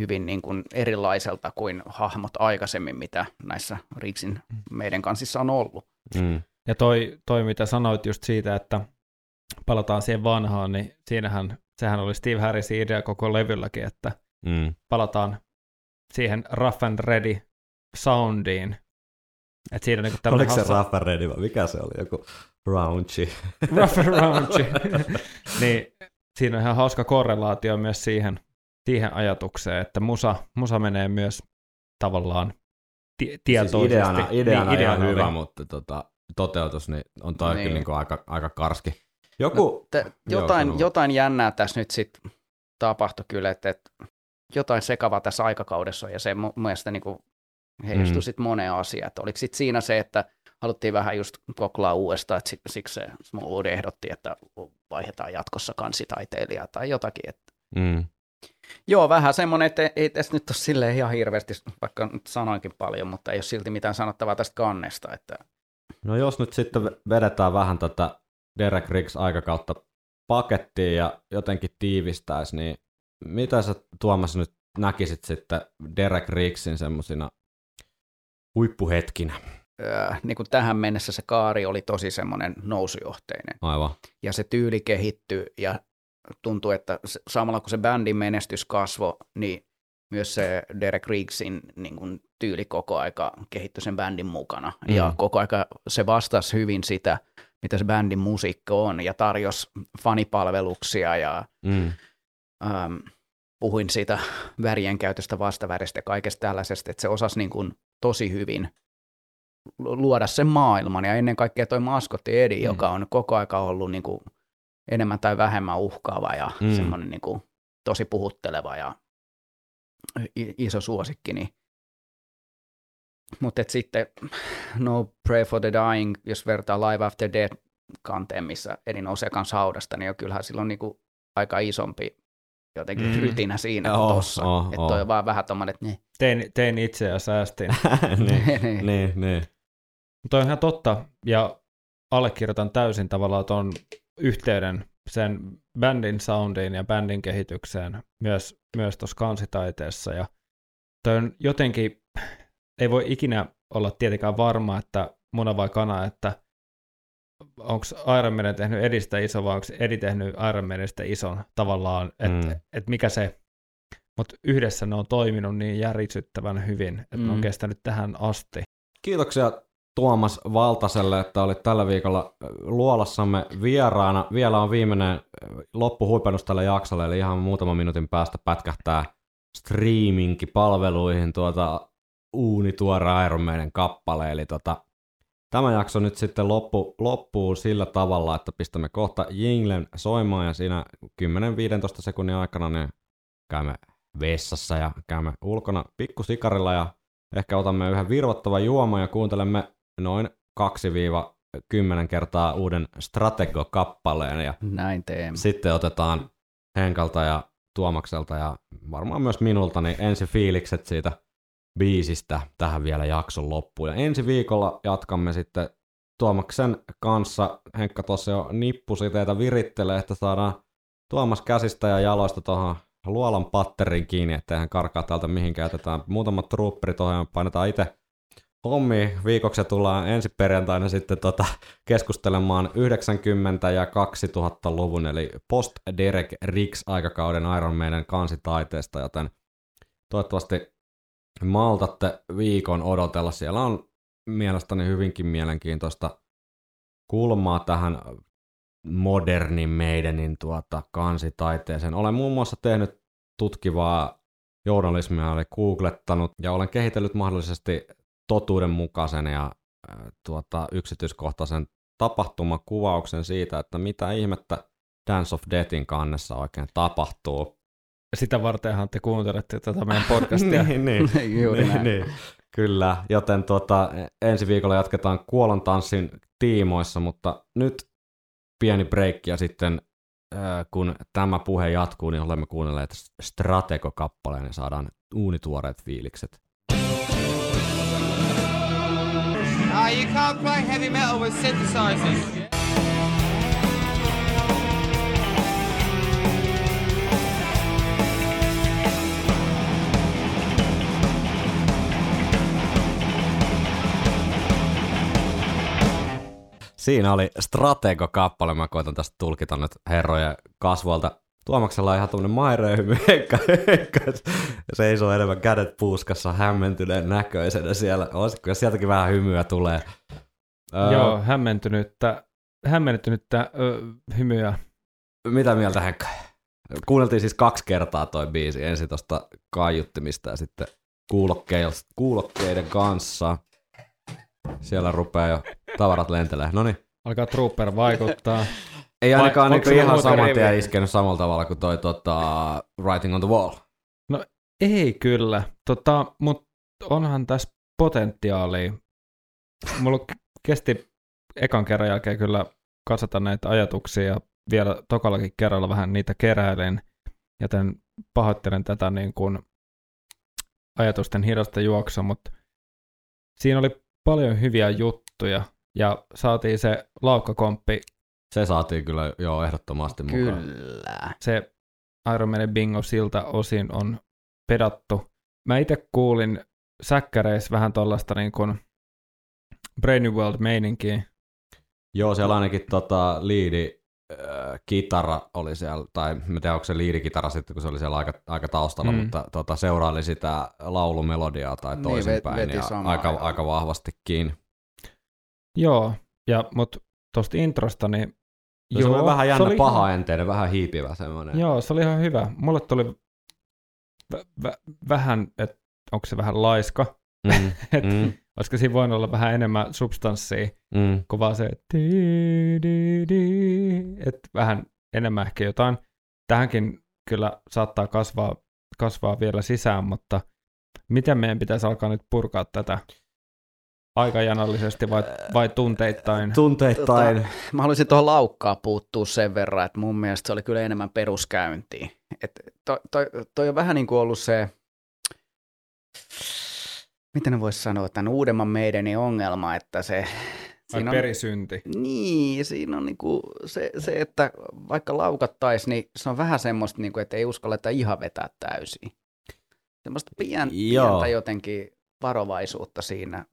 hyvin niin kuin erilaiselta kuin hahmot aikaisemmin, mitä näissä Riggsin meidän kansissa on ollut. Mm. Ja toi, toi, mitä sanoit just siitä, että palataan siihen vanhaan, niin siinähän, sehän oli Steve Harrisin idea koko levylläkin, että mm. palataan siihen rough and ready soundiin. Et siinä niin kuin oliko se hauska... rough and ready vai mikä se oli? Joku raunchy. Rough and raunchy. Niin, siinä on ihan hauska korrelaatio myös siihen, siihen ajatukseen, että musa, musa menee myös tavallaan t- tietoisesti. Siis ideana, ideana niin, ihan hyvä, mutta tota, toteutus niin on toi niin. Niin kuin aika, aika karski. Joku, no, te, jotain, joo, jotain jännää tässä nyt sitten tapahtui kyllä, että et jotain sekavaa tässä aikakaudessa on, ja se mun mielestä niin kuin heijastui mm. sitten moneen asiaan. Oliko sitten siinä se, että haluttiin vähän just koklaa uudestaan, että siksi se Smallwood ehdotti, että vaihdetaan jatkossa kansitaiteilijaa tai jotakin, että mm. Joo, vähän semmoinen, että ei tässä nyt ole silleen ihan hirveästi, vaikka nyt sanoinkin paljon, mutta ei ole silti mitään sanottavaa tästä kannesta. Että... No jos nyt sitten vedetään vähän tätä Derek Riggs aikakautta pakettiin ja jotenkin tiivistäisi, niin mitä sä Tuomas nyt näkisit sitten Derek Riggsin semmoisina huippuhetkinä? Öö, niin kuin tähän mennessä se kaari oli tosi semmoinen nousujohteinen. Aivan. Ja se tyyli kehittyi ja tuntui, että samalla kun se bändin menestys kasvoi, niin myös se Derek Riggsin niin kuin tyyli koko aika kehittyi sen bändin mukana. Mm. Ja koko aika se vastasi hyvin sitä, mitä se bändin musiikko on, ja tarjosi fanipalveluksia ja mm. ähm, puhuin siitä värien käytöstä, vastaväristä ja kaikesta tällaisesta, että se osasi niin kuin tosi hyvin luoda sen maailman, ja ennen kaikkea toi maskotti Eddie, mm. joka on koko aika ollut niin kuin enemmän tai vähemmän uhkaava ja mm. semmoinen niin kuin tosi puhutteleva ja iso suosikki. Niin. Mutta sitten No Pray for the Dying, jos vertaa Live After Death kanteen, missä Eddie nousee kanssa haudasta, niin kyllähän sillä on niin kuin aika isompi jotenkin mm. rytinä siinä kuin oh, tossa. Oh, että toi oh. on vaan vähän tommoinen, että niin. Tein, tein itse ja säästin. niin, niin, niin. niin. Toi on ihan totta, ja allekirjoitan täysin tavallaan ton yhteyden sen bändin soundiin ja bändin kehitykseen myös, myös tuossa kansitaiteessa. Ja toi on jotenkin, ei voi ikinä olla tietenkään varma, että muna vai kana, että onko Iron Man tehnyt Edistä iso vai onko Edi tehnyt Iron Manista ison tavallaan, että mm. et mikä se, mutta yhdessä ne on toiminut niin järisyttävän hyvin, että mm. ne on kestänyt tähän asti. Kiitoksia Tuomas Valtaselle, että olit tällä viikolla luolassamme vieraana. Vielä on viimeinen loppuhuipennus tälle jaksolle, eli ihan muutaman minuutin päästä pätkähtää streaming-palveluihin tuota uunituore Iron Manen kappale, eli tota tämä jakso nyt sitten loppu, loppuu sillä tavalla, että pistämme kohta jinglen soimaan ja siinä kymmenen viisitoista sekunnin aikana niin käymme vessassa ja käymme ulkona pikkusikarilla ja ehkä otamme yhden virvoittavan juoman ja kuuntelemme noin kaksi kymmenen kertaa uuden Stratego-kappaleen ja näin teemme. Sitten otetaan Henkalta ja Tuomakselta ja varmaan myös minulta niin ensi fiilikset siitä biisistä tähän vielä jakson loppuun. Ja ensi viikolla jatkamme sitten Tuomaksen kanssa. Henkka tuossa jo nippusiteitä virittelee, että saadaan Tuomas käsistä ja jaloista tuohon luolan patterin kiinni, ettei hän karkaa täältä mihinkään. Jätetään muutama trupperi tuohon ja painetaan itse hommiin viikoksi ja tullaan ensi perjantaina sitten tota keskustelemaan yhdeksänkymmentä- ja kaksituhattaluvun eli post-Derek Riggs-aikakauden Iron Maiden kansitaiteesta, joten toivottavasti maltatte viikon odotella. Siellä on mielestäni hyvinkin mielenkiintoista kulmaa tähän modernin meidänin tuota kansitaiteeseen. Olen muun muassa tehnyt tutkivaa journalismia, olen googlettanut ja olen kehitellyt mahdollisesti totuudenmukaisen ja äh, tuota, yksityiskohtaisen tapahtumakuvauksen siitä, että mitä ihmettä Dance of Deathin kannessa oikein tapahtuu. Sitä vartenhan te kuuntelette tätä meidän podcastia. niin, niin, juuri niin, niin. Kyllä, joten tuota, ensi viikolla jatketaan Kuolontanssin tiimoissa, mutta nyt pieni breikki ja sitten äh, kun tämä puhe jatkuu, niin olemme kuunnelleet Stratego-kappaleen ja saadaan uunituoreet fiilikset. No, you can't play heavy metal with synthesizers. Siinä oli Stratego-kappale. Mä koitan tästä tulkita nyt herroja kasvoilta. Tuomaksella on ihan tuommoinen mairöyhymy. Heikka, heikka. Seisoo enemmän kädet puuskassa hämmentyneen näköisenä siellä. Olisiko, jos sieltäkin vähän hymyä tulee? Joo, öö. hämmentynyttä, hämmentynyttä öö, hymyä. Mitä mieltä, Henkka? Kuunneltiin siis kaksi kertaa toi biisi. Ensin tuosta kaiuttimista ja sitten kuulokkeiden kanssa. Siellä rupeaa jo tavarat lentelee. Noniin. Alkaa Trooper vaikuttaa. Ei ainakaan Va- niin ihan saman tien iskenyt samalla tavalla kuin toi tota, Writing on the Wall. No ei kyllä, tota, mutta onhan tässä potentiaalia. Mulla kesti ekan kerran jälkeen kyllä katsota näitä ajatuksia ja vielä tokallakin kerralla vähän niitä keräilin. Joten pahoittelen tätä niin kuin ajatusten hidasta juoksua, mutta siinä oli paljon hyviä juttuja ja saatiin se laukkakomppi Se saatiin kyllä joo ehdottomasti kyllä mukaan. Kyllä. Se Iron Maiden bingo siltä osin on pedattu. Mä itse kuulin säkkäreissä vähän tollaista niin kuin Brave New World-meininkiä. Joo, siellä ainakin tota, liidi äh, kitara oli siellä, tai mä tiedän, onko se liidikitara sitten, kun se oli siellä aika, aika taustalla, mm. mutta tota, seuraili sitä laulumelodiaa tai toisinpäin, niin, ja aika, aika vahvastikin. Joo, ja mut tosta introsta, niin se joo, oli vähän jännä, oli paha enteinen, vähän hiipivä semmoinen. Joo, se oli ihan hyvä. Mulle tuli v- v- vähän, että onko se vähän laiska, mm. että mm. olisiko siinä voinut olla vähän enemmän substanssia mm. kuin vaan se, että et vähän enemmän ehkä jotain. Tähänkin kyllä saattaa kasvaa, kasvaa vielä sisään, mutta miten meidän pitäisi alkaa nyt purkaa tätä? Aikajanallisesti vai, vai tunteittain? Tunteittain. Tota, mä haluaisin tuohon laukkaa puuttua sen verran, että mun mielestä se oli kyllä enemmän peruskäyntiä. Että toi, toi, toi on vähän niin kuin ollut se, miten ne voisi sanoa, tämän uudemman meidänin ongelma, että se... Siinä on, perisynti. Niin, siinä on niin kuin se, se, että vaikka laukattaisiin, niin se on vähän semmoista, niin kuin, että ei uskalleta ihan vetää täysin. Semmoista pientä, pientä jotenkin varovaisuutta siinä.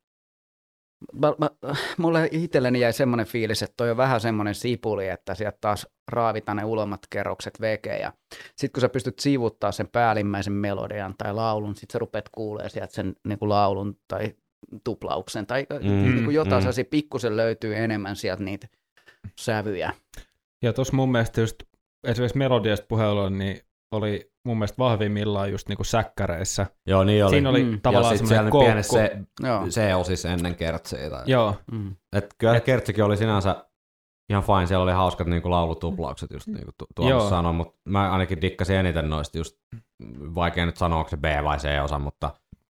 Mä, mä, mulle itselleni jäi semmoinen fiilis, että toi on vähän semmoinen sipuli, että sieltä taas raavitaan ne ulommat kerrokset veke, ja sit kun sä pystyt siivuttaa sen päällimmäisen melodian tai laulun, sit sä rupeat kuulee sieltä sen niin kuin laulun tai tuplauksen tai mm, niin kuin jotain mm. sellaisia, pikkusen löytyy enemmän sieltä niitä sävyjä. Ja tossa mun mielestä just esimerkiksi melodiasta puheella, niin oli mun mielestä vahvimmillaan just niinku säkkäreissä. Joo, niin oli. Siinä oli mm. tavallaan semmoinen koukku. Ja sitten siellä pienessä C-osissa ennen Gertsiä. Tai... Joo. Mm. Että kyllä Et... Gertsikin oli sinänsä ihan fine, siellä oli hauskat niinku laulutuplaukset just niinku Tuomas sanoi, mutta mä ainakin dikkasin eniten noista just, vaikea nyt sanoa, onko se B- vai C-osa, mutta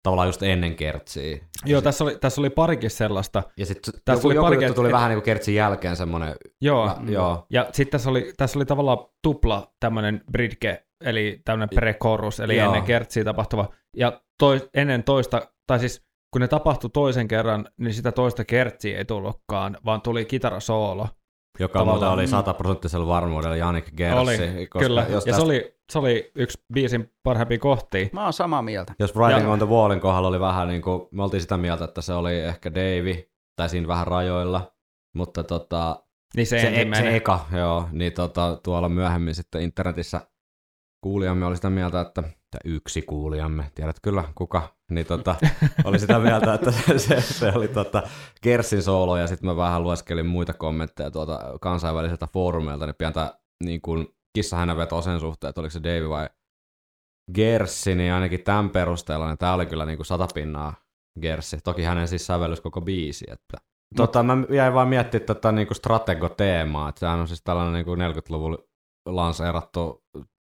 tavallaan just ennen Gertsiä. Joo, sit... tässä, oli, tässä oli parikin sellaista. Ja sitten joku, oli joku parikin, juttu tuli et... vähän niinku Gertsin jälkeen semmoinen. Joo, mä, joo. Ja sitten tässä oli, tässä oli tavallaan tupla tämmöinen bridge, eli tämmöinen pre-chorus, eli joo, ennen Gertsiä tapahtuva. Ja toi, ennen toista, tai siis kun ne tapahtui toisen kerran, niin sitä toista Gertsiä ei tullutkaan, vaan tuli kitarasoolo. Joka tavallaan oli sataprosenttisella varmuudella Janik Gertsi. Oli, kyllä. Ja tästä... se, oli, se oli yksi biisin parhaimpia kohtia. Mä oon samaa mieltä. Jos Writing ja... on the Wallin kohdalla oli vähän niin kuin, me oltiin sitä mieltä, että se oli ehkä Davey, tai siinä vähän rajoilla, mutta tota... Niin se, se, se eka, joo, niin tota, tuolla myöhemmin sitten internetissä kuulijamme oli sitä mieltä, että yksi kuulijamme, tiedät kyllä kuka, niin tota, oli sitä mieltä, että se, se, se oli tota Gertsin soolo, ja sitten mä vähän lueskelin muita kommentteja tuolta kansainväliseltä foorumeilta, niin pientä niin kuin kissahänen vetoa sen suhteen, että oliko se Davey vai Gertsi, niin ainakin tämän perusteella, niin tää oli kyllä niin kuin satapinnaa Gertsi, toki hänen siis sävellys koko biisi, että tota, mä jäin vaan miettimään tätä niin kuin Stratego-teemaa, että sehän on siis tällainen niin kuin neljäkymmentäluvulla lanseerattu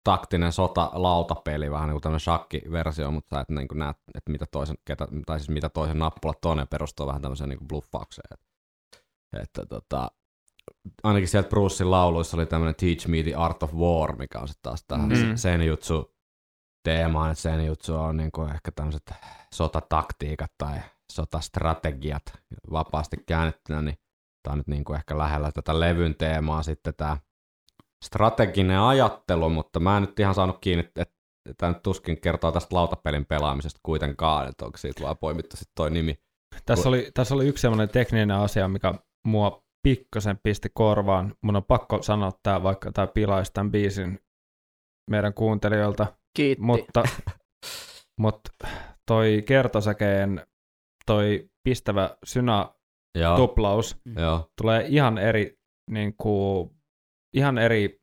taktinen sota lautapeli, vähän niin kuin tämmöinen shakkiversio, mutta et niin kuin näet, että mitä toisen ketä, tai siis mitä toisen nappula toinen perustuu vähän tämmöiseen niin kuin bluffaukseen. Että tota, ainakin sieltä Brucein lauluissa oli tämmöinen Teach Me the Art of War, mikä on sitten taas tähän mm. sen jutsu teemaan, että sen jutsu on niin kuin ehkä tämmöiset sotataktiikat tai sotastrategiat vapaasti käännettynä, niin tämä on nyt niin kuin ehkä lähellä tätä levyn teemaa sitten tämä strateginen ajattelu, mutta mä en nyt ihan saanut kiinni, että tämä nyt tuskin kertoo tästä lautapelin pelaamisesta kuitenkaan, että onko siitä vaan poimittu sitten toi nimi. Tässä oli, tässä oli yksi sellainen tekninen asia, mikä mua pikkasen pisti korvaan. Mun on pakko sanoa tämä, vaikka tämä pilaisi tämän biisin meidän kuuntelijoilta. Kiitti. Mutta, mutta toi kertosäkeen toi pistävä syna-tuplaus tulee ihan eri niin kuin ihan eri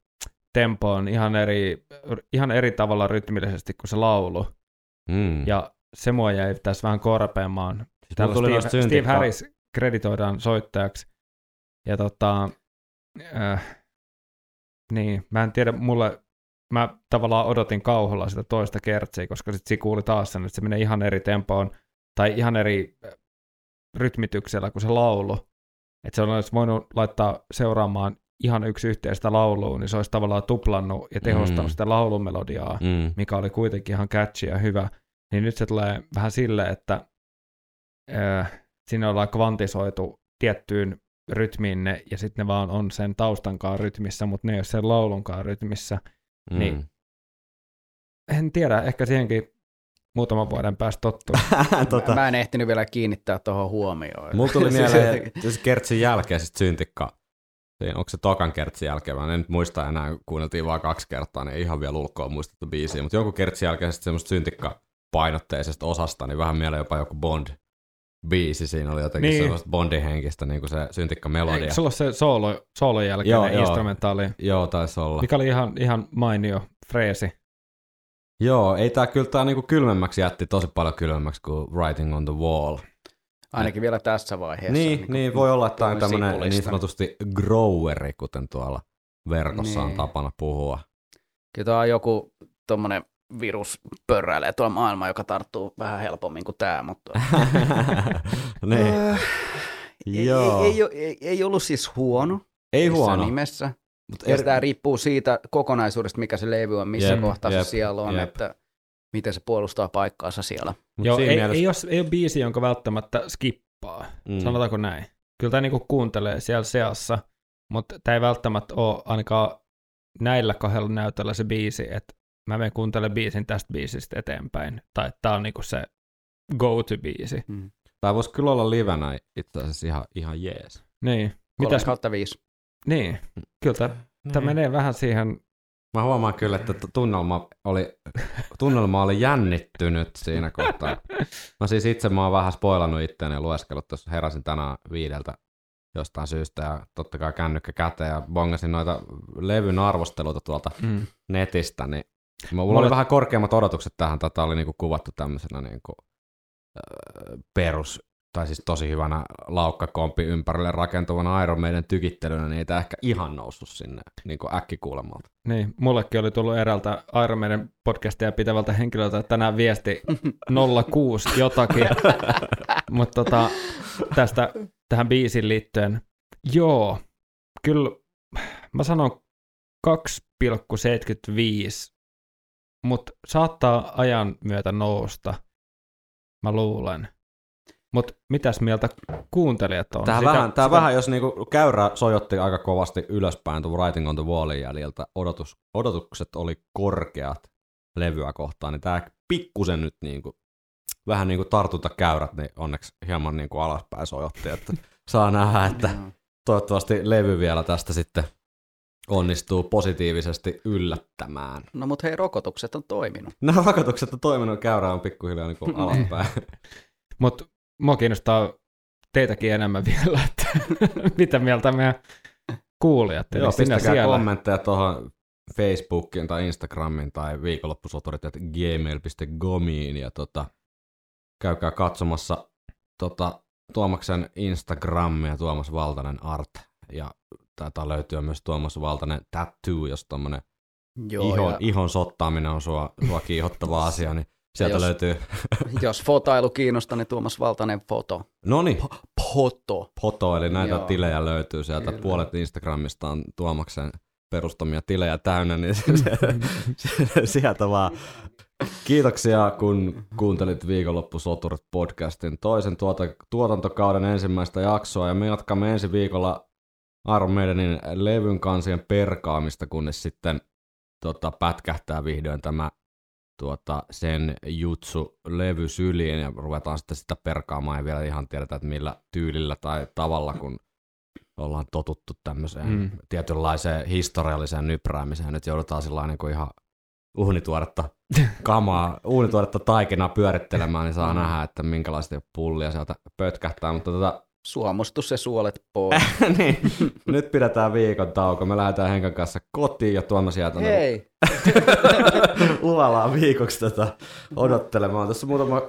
tempoon, ihan eri, ihan eri tavalla rytmillisesti kuin se laulu. Mm. Ja se mua jäi tässä vähän korpeamaan. Täällä Steve, Steve Harris kreditoidaan soittajaksi. Ja tota, äh, niin, mä en tiedä, mulle, mä tavallaan odotin kauholla sitä toista Gertsiä, koska sit se kuuli taas sen, että se menee ihan eri tempoon, tai ihan eri rytmityksellä kuin se laulu. Että se on olisi voinut laittaa seuraamaan ihan yksi yhteistä lauluun, niin se olisi tavallaan tuplannut ja tehostanut mm. sitä laulumelodiaa, mm. mikä oli kuitenkin ihan catchy ja hyvä. Niin nyt se tulee vähän silleen, että äh, siinä ollaan kvantisoitu tiettyyn rytmiin ne, ja sitten ne vaan on sen taustankaan rytmissä, mutta ne ei ole sen laulunkaan rytmissä. Mm. Niin. En tiedä, ehkä siihenkin muutaman vuoden päästä tottuu. tota... Mä en ehtinyt vielä kiinnittää tuohon huomioon. Mulla tuli mieleen, jos Gertsin jälkeen siis syntikka, onko se tokan Gertsin jälkeen, mä en nyt muista enää, kuunneltiin vaan kaksi kertaa, niin ihan vielä ulkoa muistettu biisiä, mutta jonkun Gertsin jälkeen semmoista syntikka-painotteisesta osasta, niin vähän mieleen jopa joku Bond. Biisi siinä oli jotenkin niin. Sellaista Bondi-henkistä, niin kuin se syntikka melodia. Eikö se ollut se soolo, soolon jälkeinen joo, instrumentaali? Joo, joo, taisi olla. Mikä oli ihan, ihan mainio freesi. Joo, ei tää kyllä tää niinku kylmemmäksi jätti tosi paljon kylmemmäksi kuin Writing on the Wall. Ainakin ja, vielä tässä vaiheessa. Niin, niin, niin voi olla, että tää on tämmönen niin sanotusti groweri, kuten tuolla verkossa niin. On tapana puhua. Kyllä tää on joku tommonen virus pörräilee tuolla maailmaa, joka tarttuu vähän helpommin kuin tämä, mutta niin. äh, ei, ei, ei, ei ollut siis huono ei huono nimessä, mutta er... tämä riippuu siitä kokonaisuudesta, mikä se levy on, missä jep, kohtaa jep, se siellä on, jep. Että miten se puolustaa paikkaansa siellä. Joo, ei, mielessä... ei, ole, ei ole biisi, jonka välttämättä skippaa, mm. sanotaanko näin. Kyllä tämä niinku kuuntelee siellä seassa, mutta tämä ei välttämättä ole ainakaan näillä kahdella näytöllä se biisi, että mä menen kuuntelemaan biisin tästä biisistä eteenpäin, tai tää on niinku se go-to-biisi. Mm. Tää voisi kyllä olla livenä itse asiassa ihan, ihan jees. Niin. Mitäs kolme kautta viisi. Niin, kyllä tää, niin. tää menee vähän siihen... Mä huomaan kyllä, että tunnelma oli, tunnelma oli jännittynyt siinä kohtaa. No siis itse mä oon vähän spoilannut itteeni ja lueskellut, jos heräsin tänään viideltä jostain syystä, ja totta kai kännykkä käteen, ja bongasin noita levyn arvosteluita tuolta mm. netistä, niin mulla Mulle... oli vähän korkeammat odotukset tähän. Tätä oli niinku kuvattu tämmöisenä niinku, äh, perus, tai siis tosi hyvänä laukkakompi ympärille rakentuvana Iron Maiden tykittelynä, niin ei tää ehkä ihan noussut sinne niinku äkkikuulemalta. Niin, mullekin oli tullut eräältä Iron Maiden podcastia pitävältä henkilöltä tänään viesti nolla kuusi jotakin, mutta tota, tästä tähän biisin liittyen, joo, kyllä mä sanon kaksi pilkku seitsemänkymmentäviisi. Mutta saattaa ajan myötä nousta, mä luulen. Mutta mitäs mieltä kuuntelijat on? Tämä vähän, sitä... vähän, jos niinku käyrä sojotti aika kovasti ylöspäin tuon Writing on the Wallin jäljiltä, odotus, odotukset oli korkeat levyä kohtaan, niin tämä pikkusen nyt niinku, vähän niin kuin tartuntakäyrät, niin onneksi hieman niinku alaspäin sojotti, että saa nähdä, että toivottavasti levy vielä tästä sitten onnistuu positiivisesti yllättämään. No mutta hei, rokotukset on toiminut. No rokotukset on toiminut, käyrä on pikkuhiljaa niin kuin alaspäin. Mutta mua kiinnostaa teitäkin enemmän vielä, että mitä mieltä meidän kuulijat. Joo, pistäkää siellä kommentteja tuohon Facebookiin tai Instagramiin tai viikonloppusoturit at gmail piste comiin ja tota, käykää katsomassa tota, Tuomaksen Instagramia, Tuomas Valtanen Art ja taitaa löytyä myös Tuomas Valtanen tattoo, jos tommonen ihon, ja... ihon sottaaminen on sua, sua kiihottava asia, niin sieltä jos, löytyy... jos fotailu kiinnostaa, niin Tuomas Valtanen foto. Noniin. Poto. Poto, eli näitä joo. tilejä löytyy sieltä. Kyllä. Puolet Instagramista on Tuomaksen perustamia tilejä täynnä, niin sieltä vaan... Kiitoksia, kun kuuntelit Viikonloppusoturit podcastin toisen tuotantokauden ensimmäistä jaksoa, ja me jatkamme ensi viikolla Iron Maidenin levyn kansien perkaamista, kunnes sitten tota, pätkähtää vihdoin tämä tuota, sen jutsu levy syliin ja ruvetaan sitten sitä perkaamaan ja vielä ihan tiedetä, että millä tyylillä tai tavalla, kun ollaan totuttu tämmöiseen mm. tietynlaiseen historialliseen nypräämiseen. Nyt joudutaan sillä niin kuin ihan uunituoretta kamaa, uunituoretta taikinaa pyörittelemään, niin saa nähdä, että minkälaista pullia sieltä pötkähtää, mutta tota, suomostus se suolet pois. Niin. Nyt pidetään viikon tauko. Me lähdetään Henkan kanssa kotiin ja tuomme sieltä. Hei! Luvalaan viikoksi tätä odottelemaan. Tässä muutama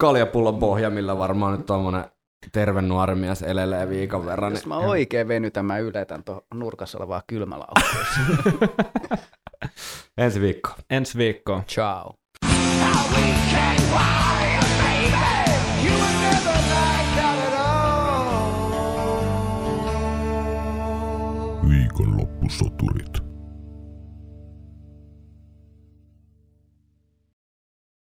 kaljapullon pohja, millä varmaan nyt tuommoinen terve nuori mies elelee viikon verran. Jos mä oikein venytän, mä yletän tuohon nurkassa olevaa kylmälaukkuissa. Ensi viikko. Ensi viikko. Ciao. Viikonloppusoturit.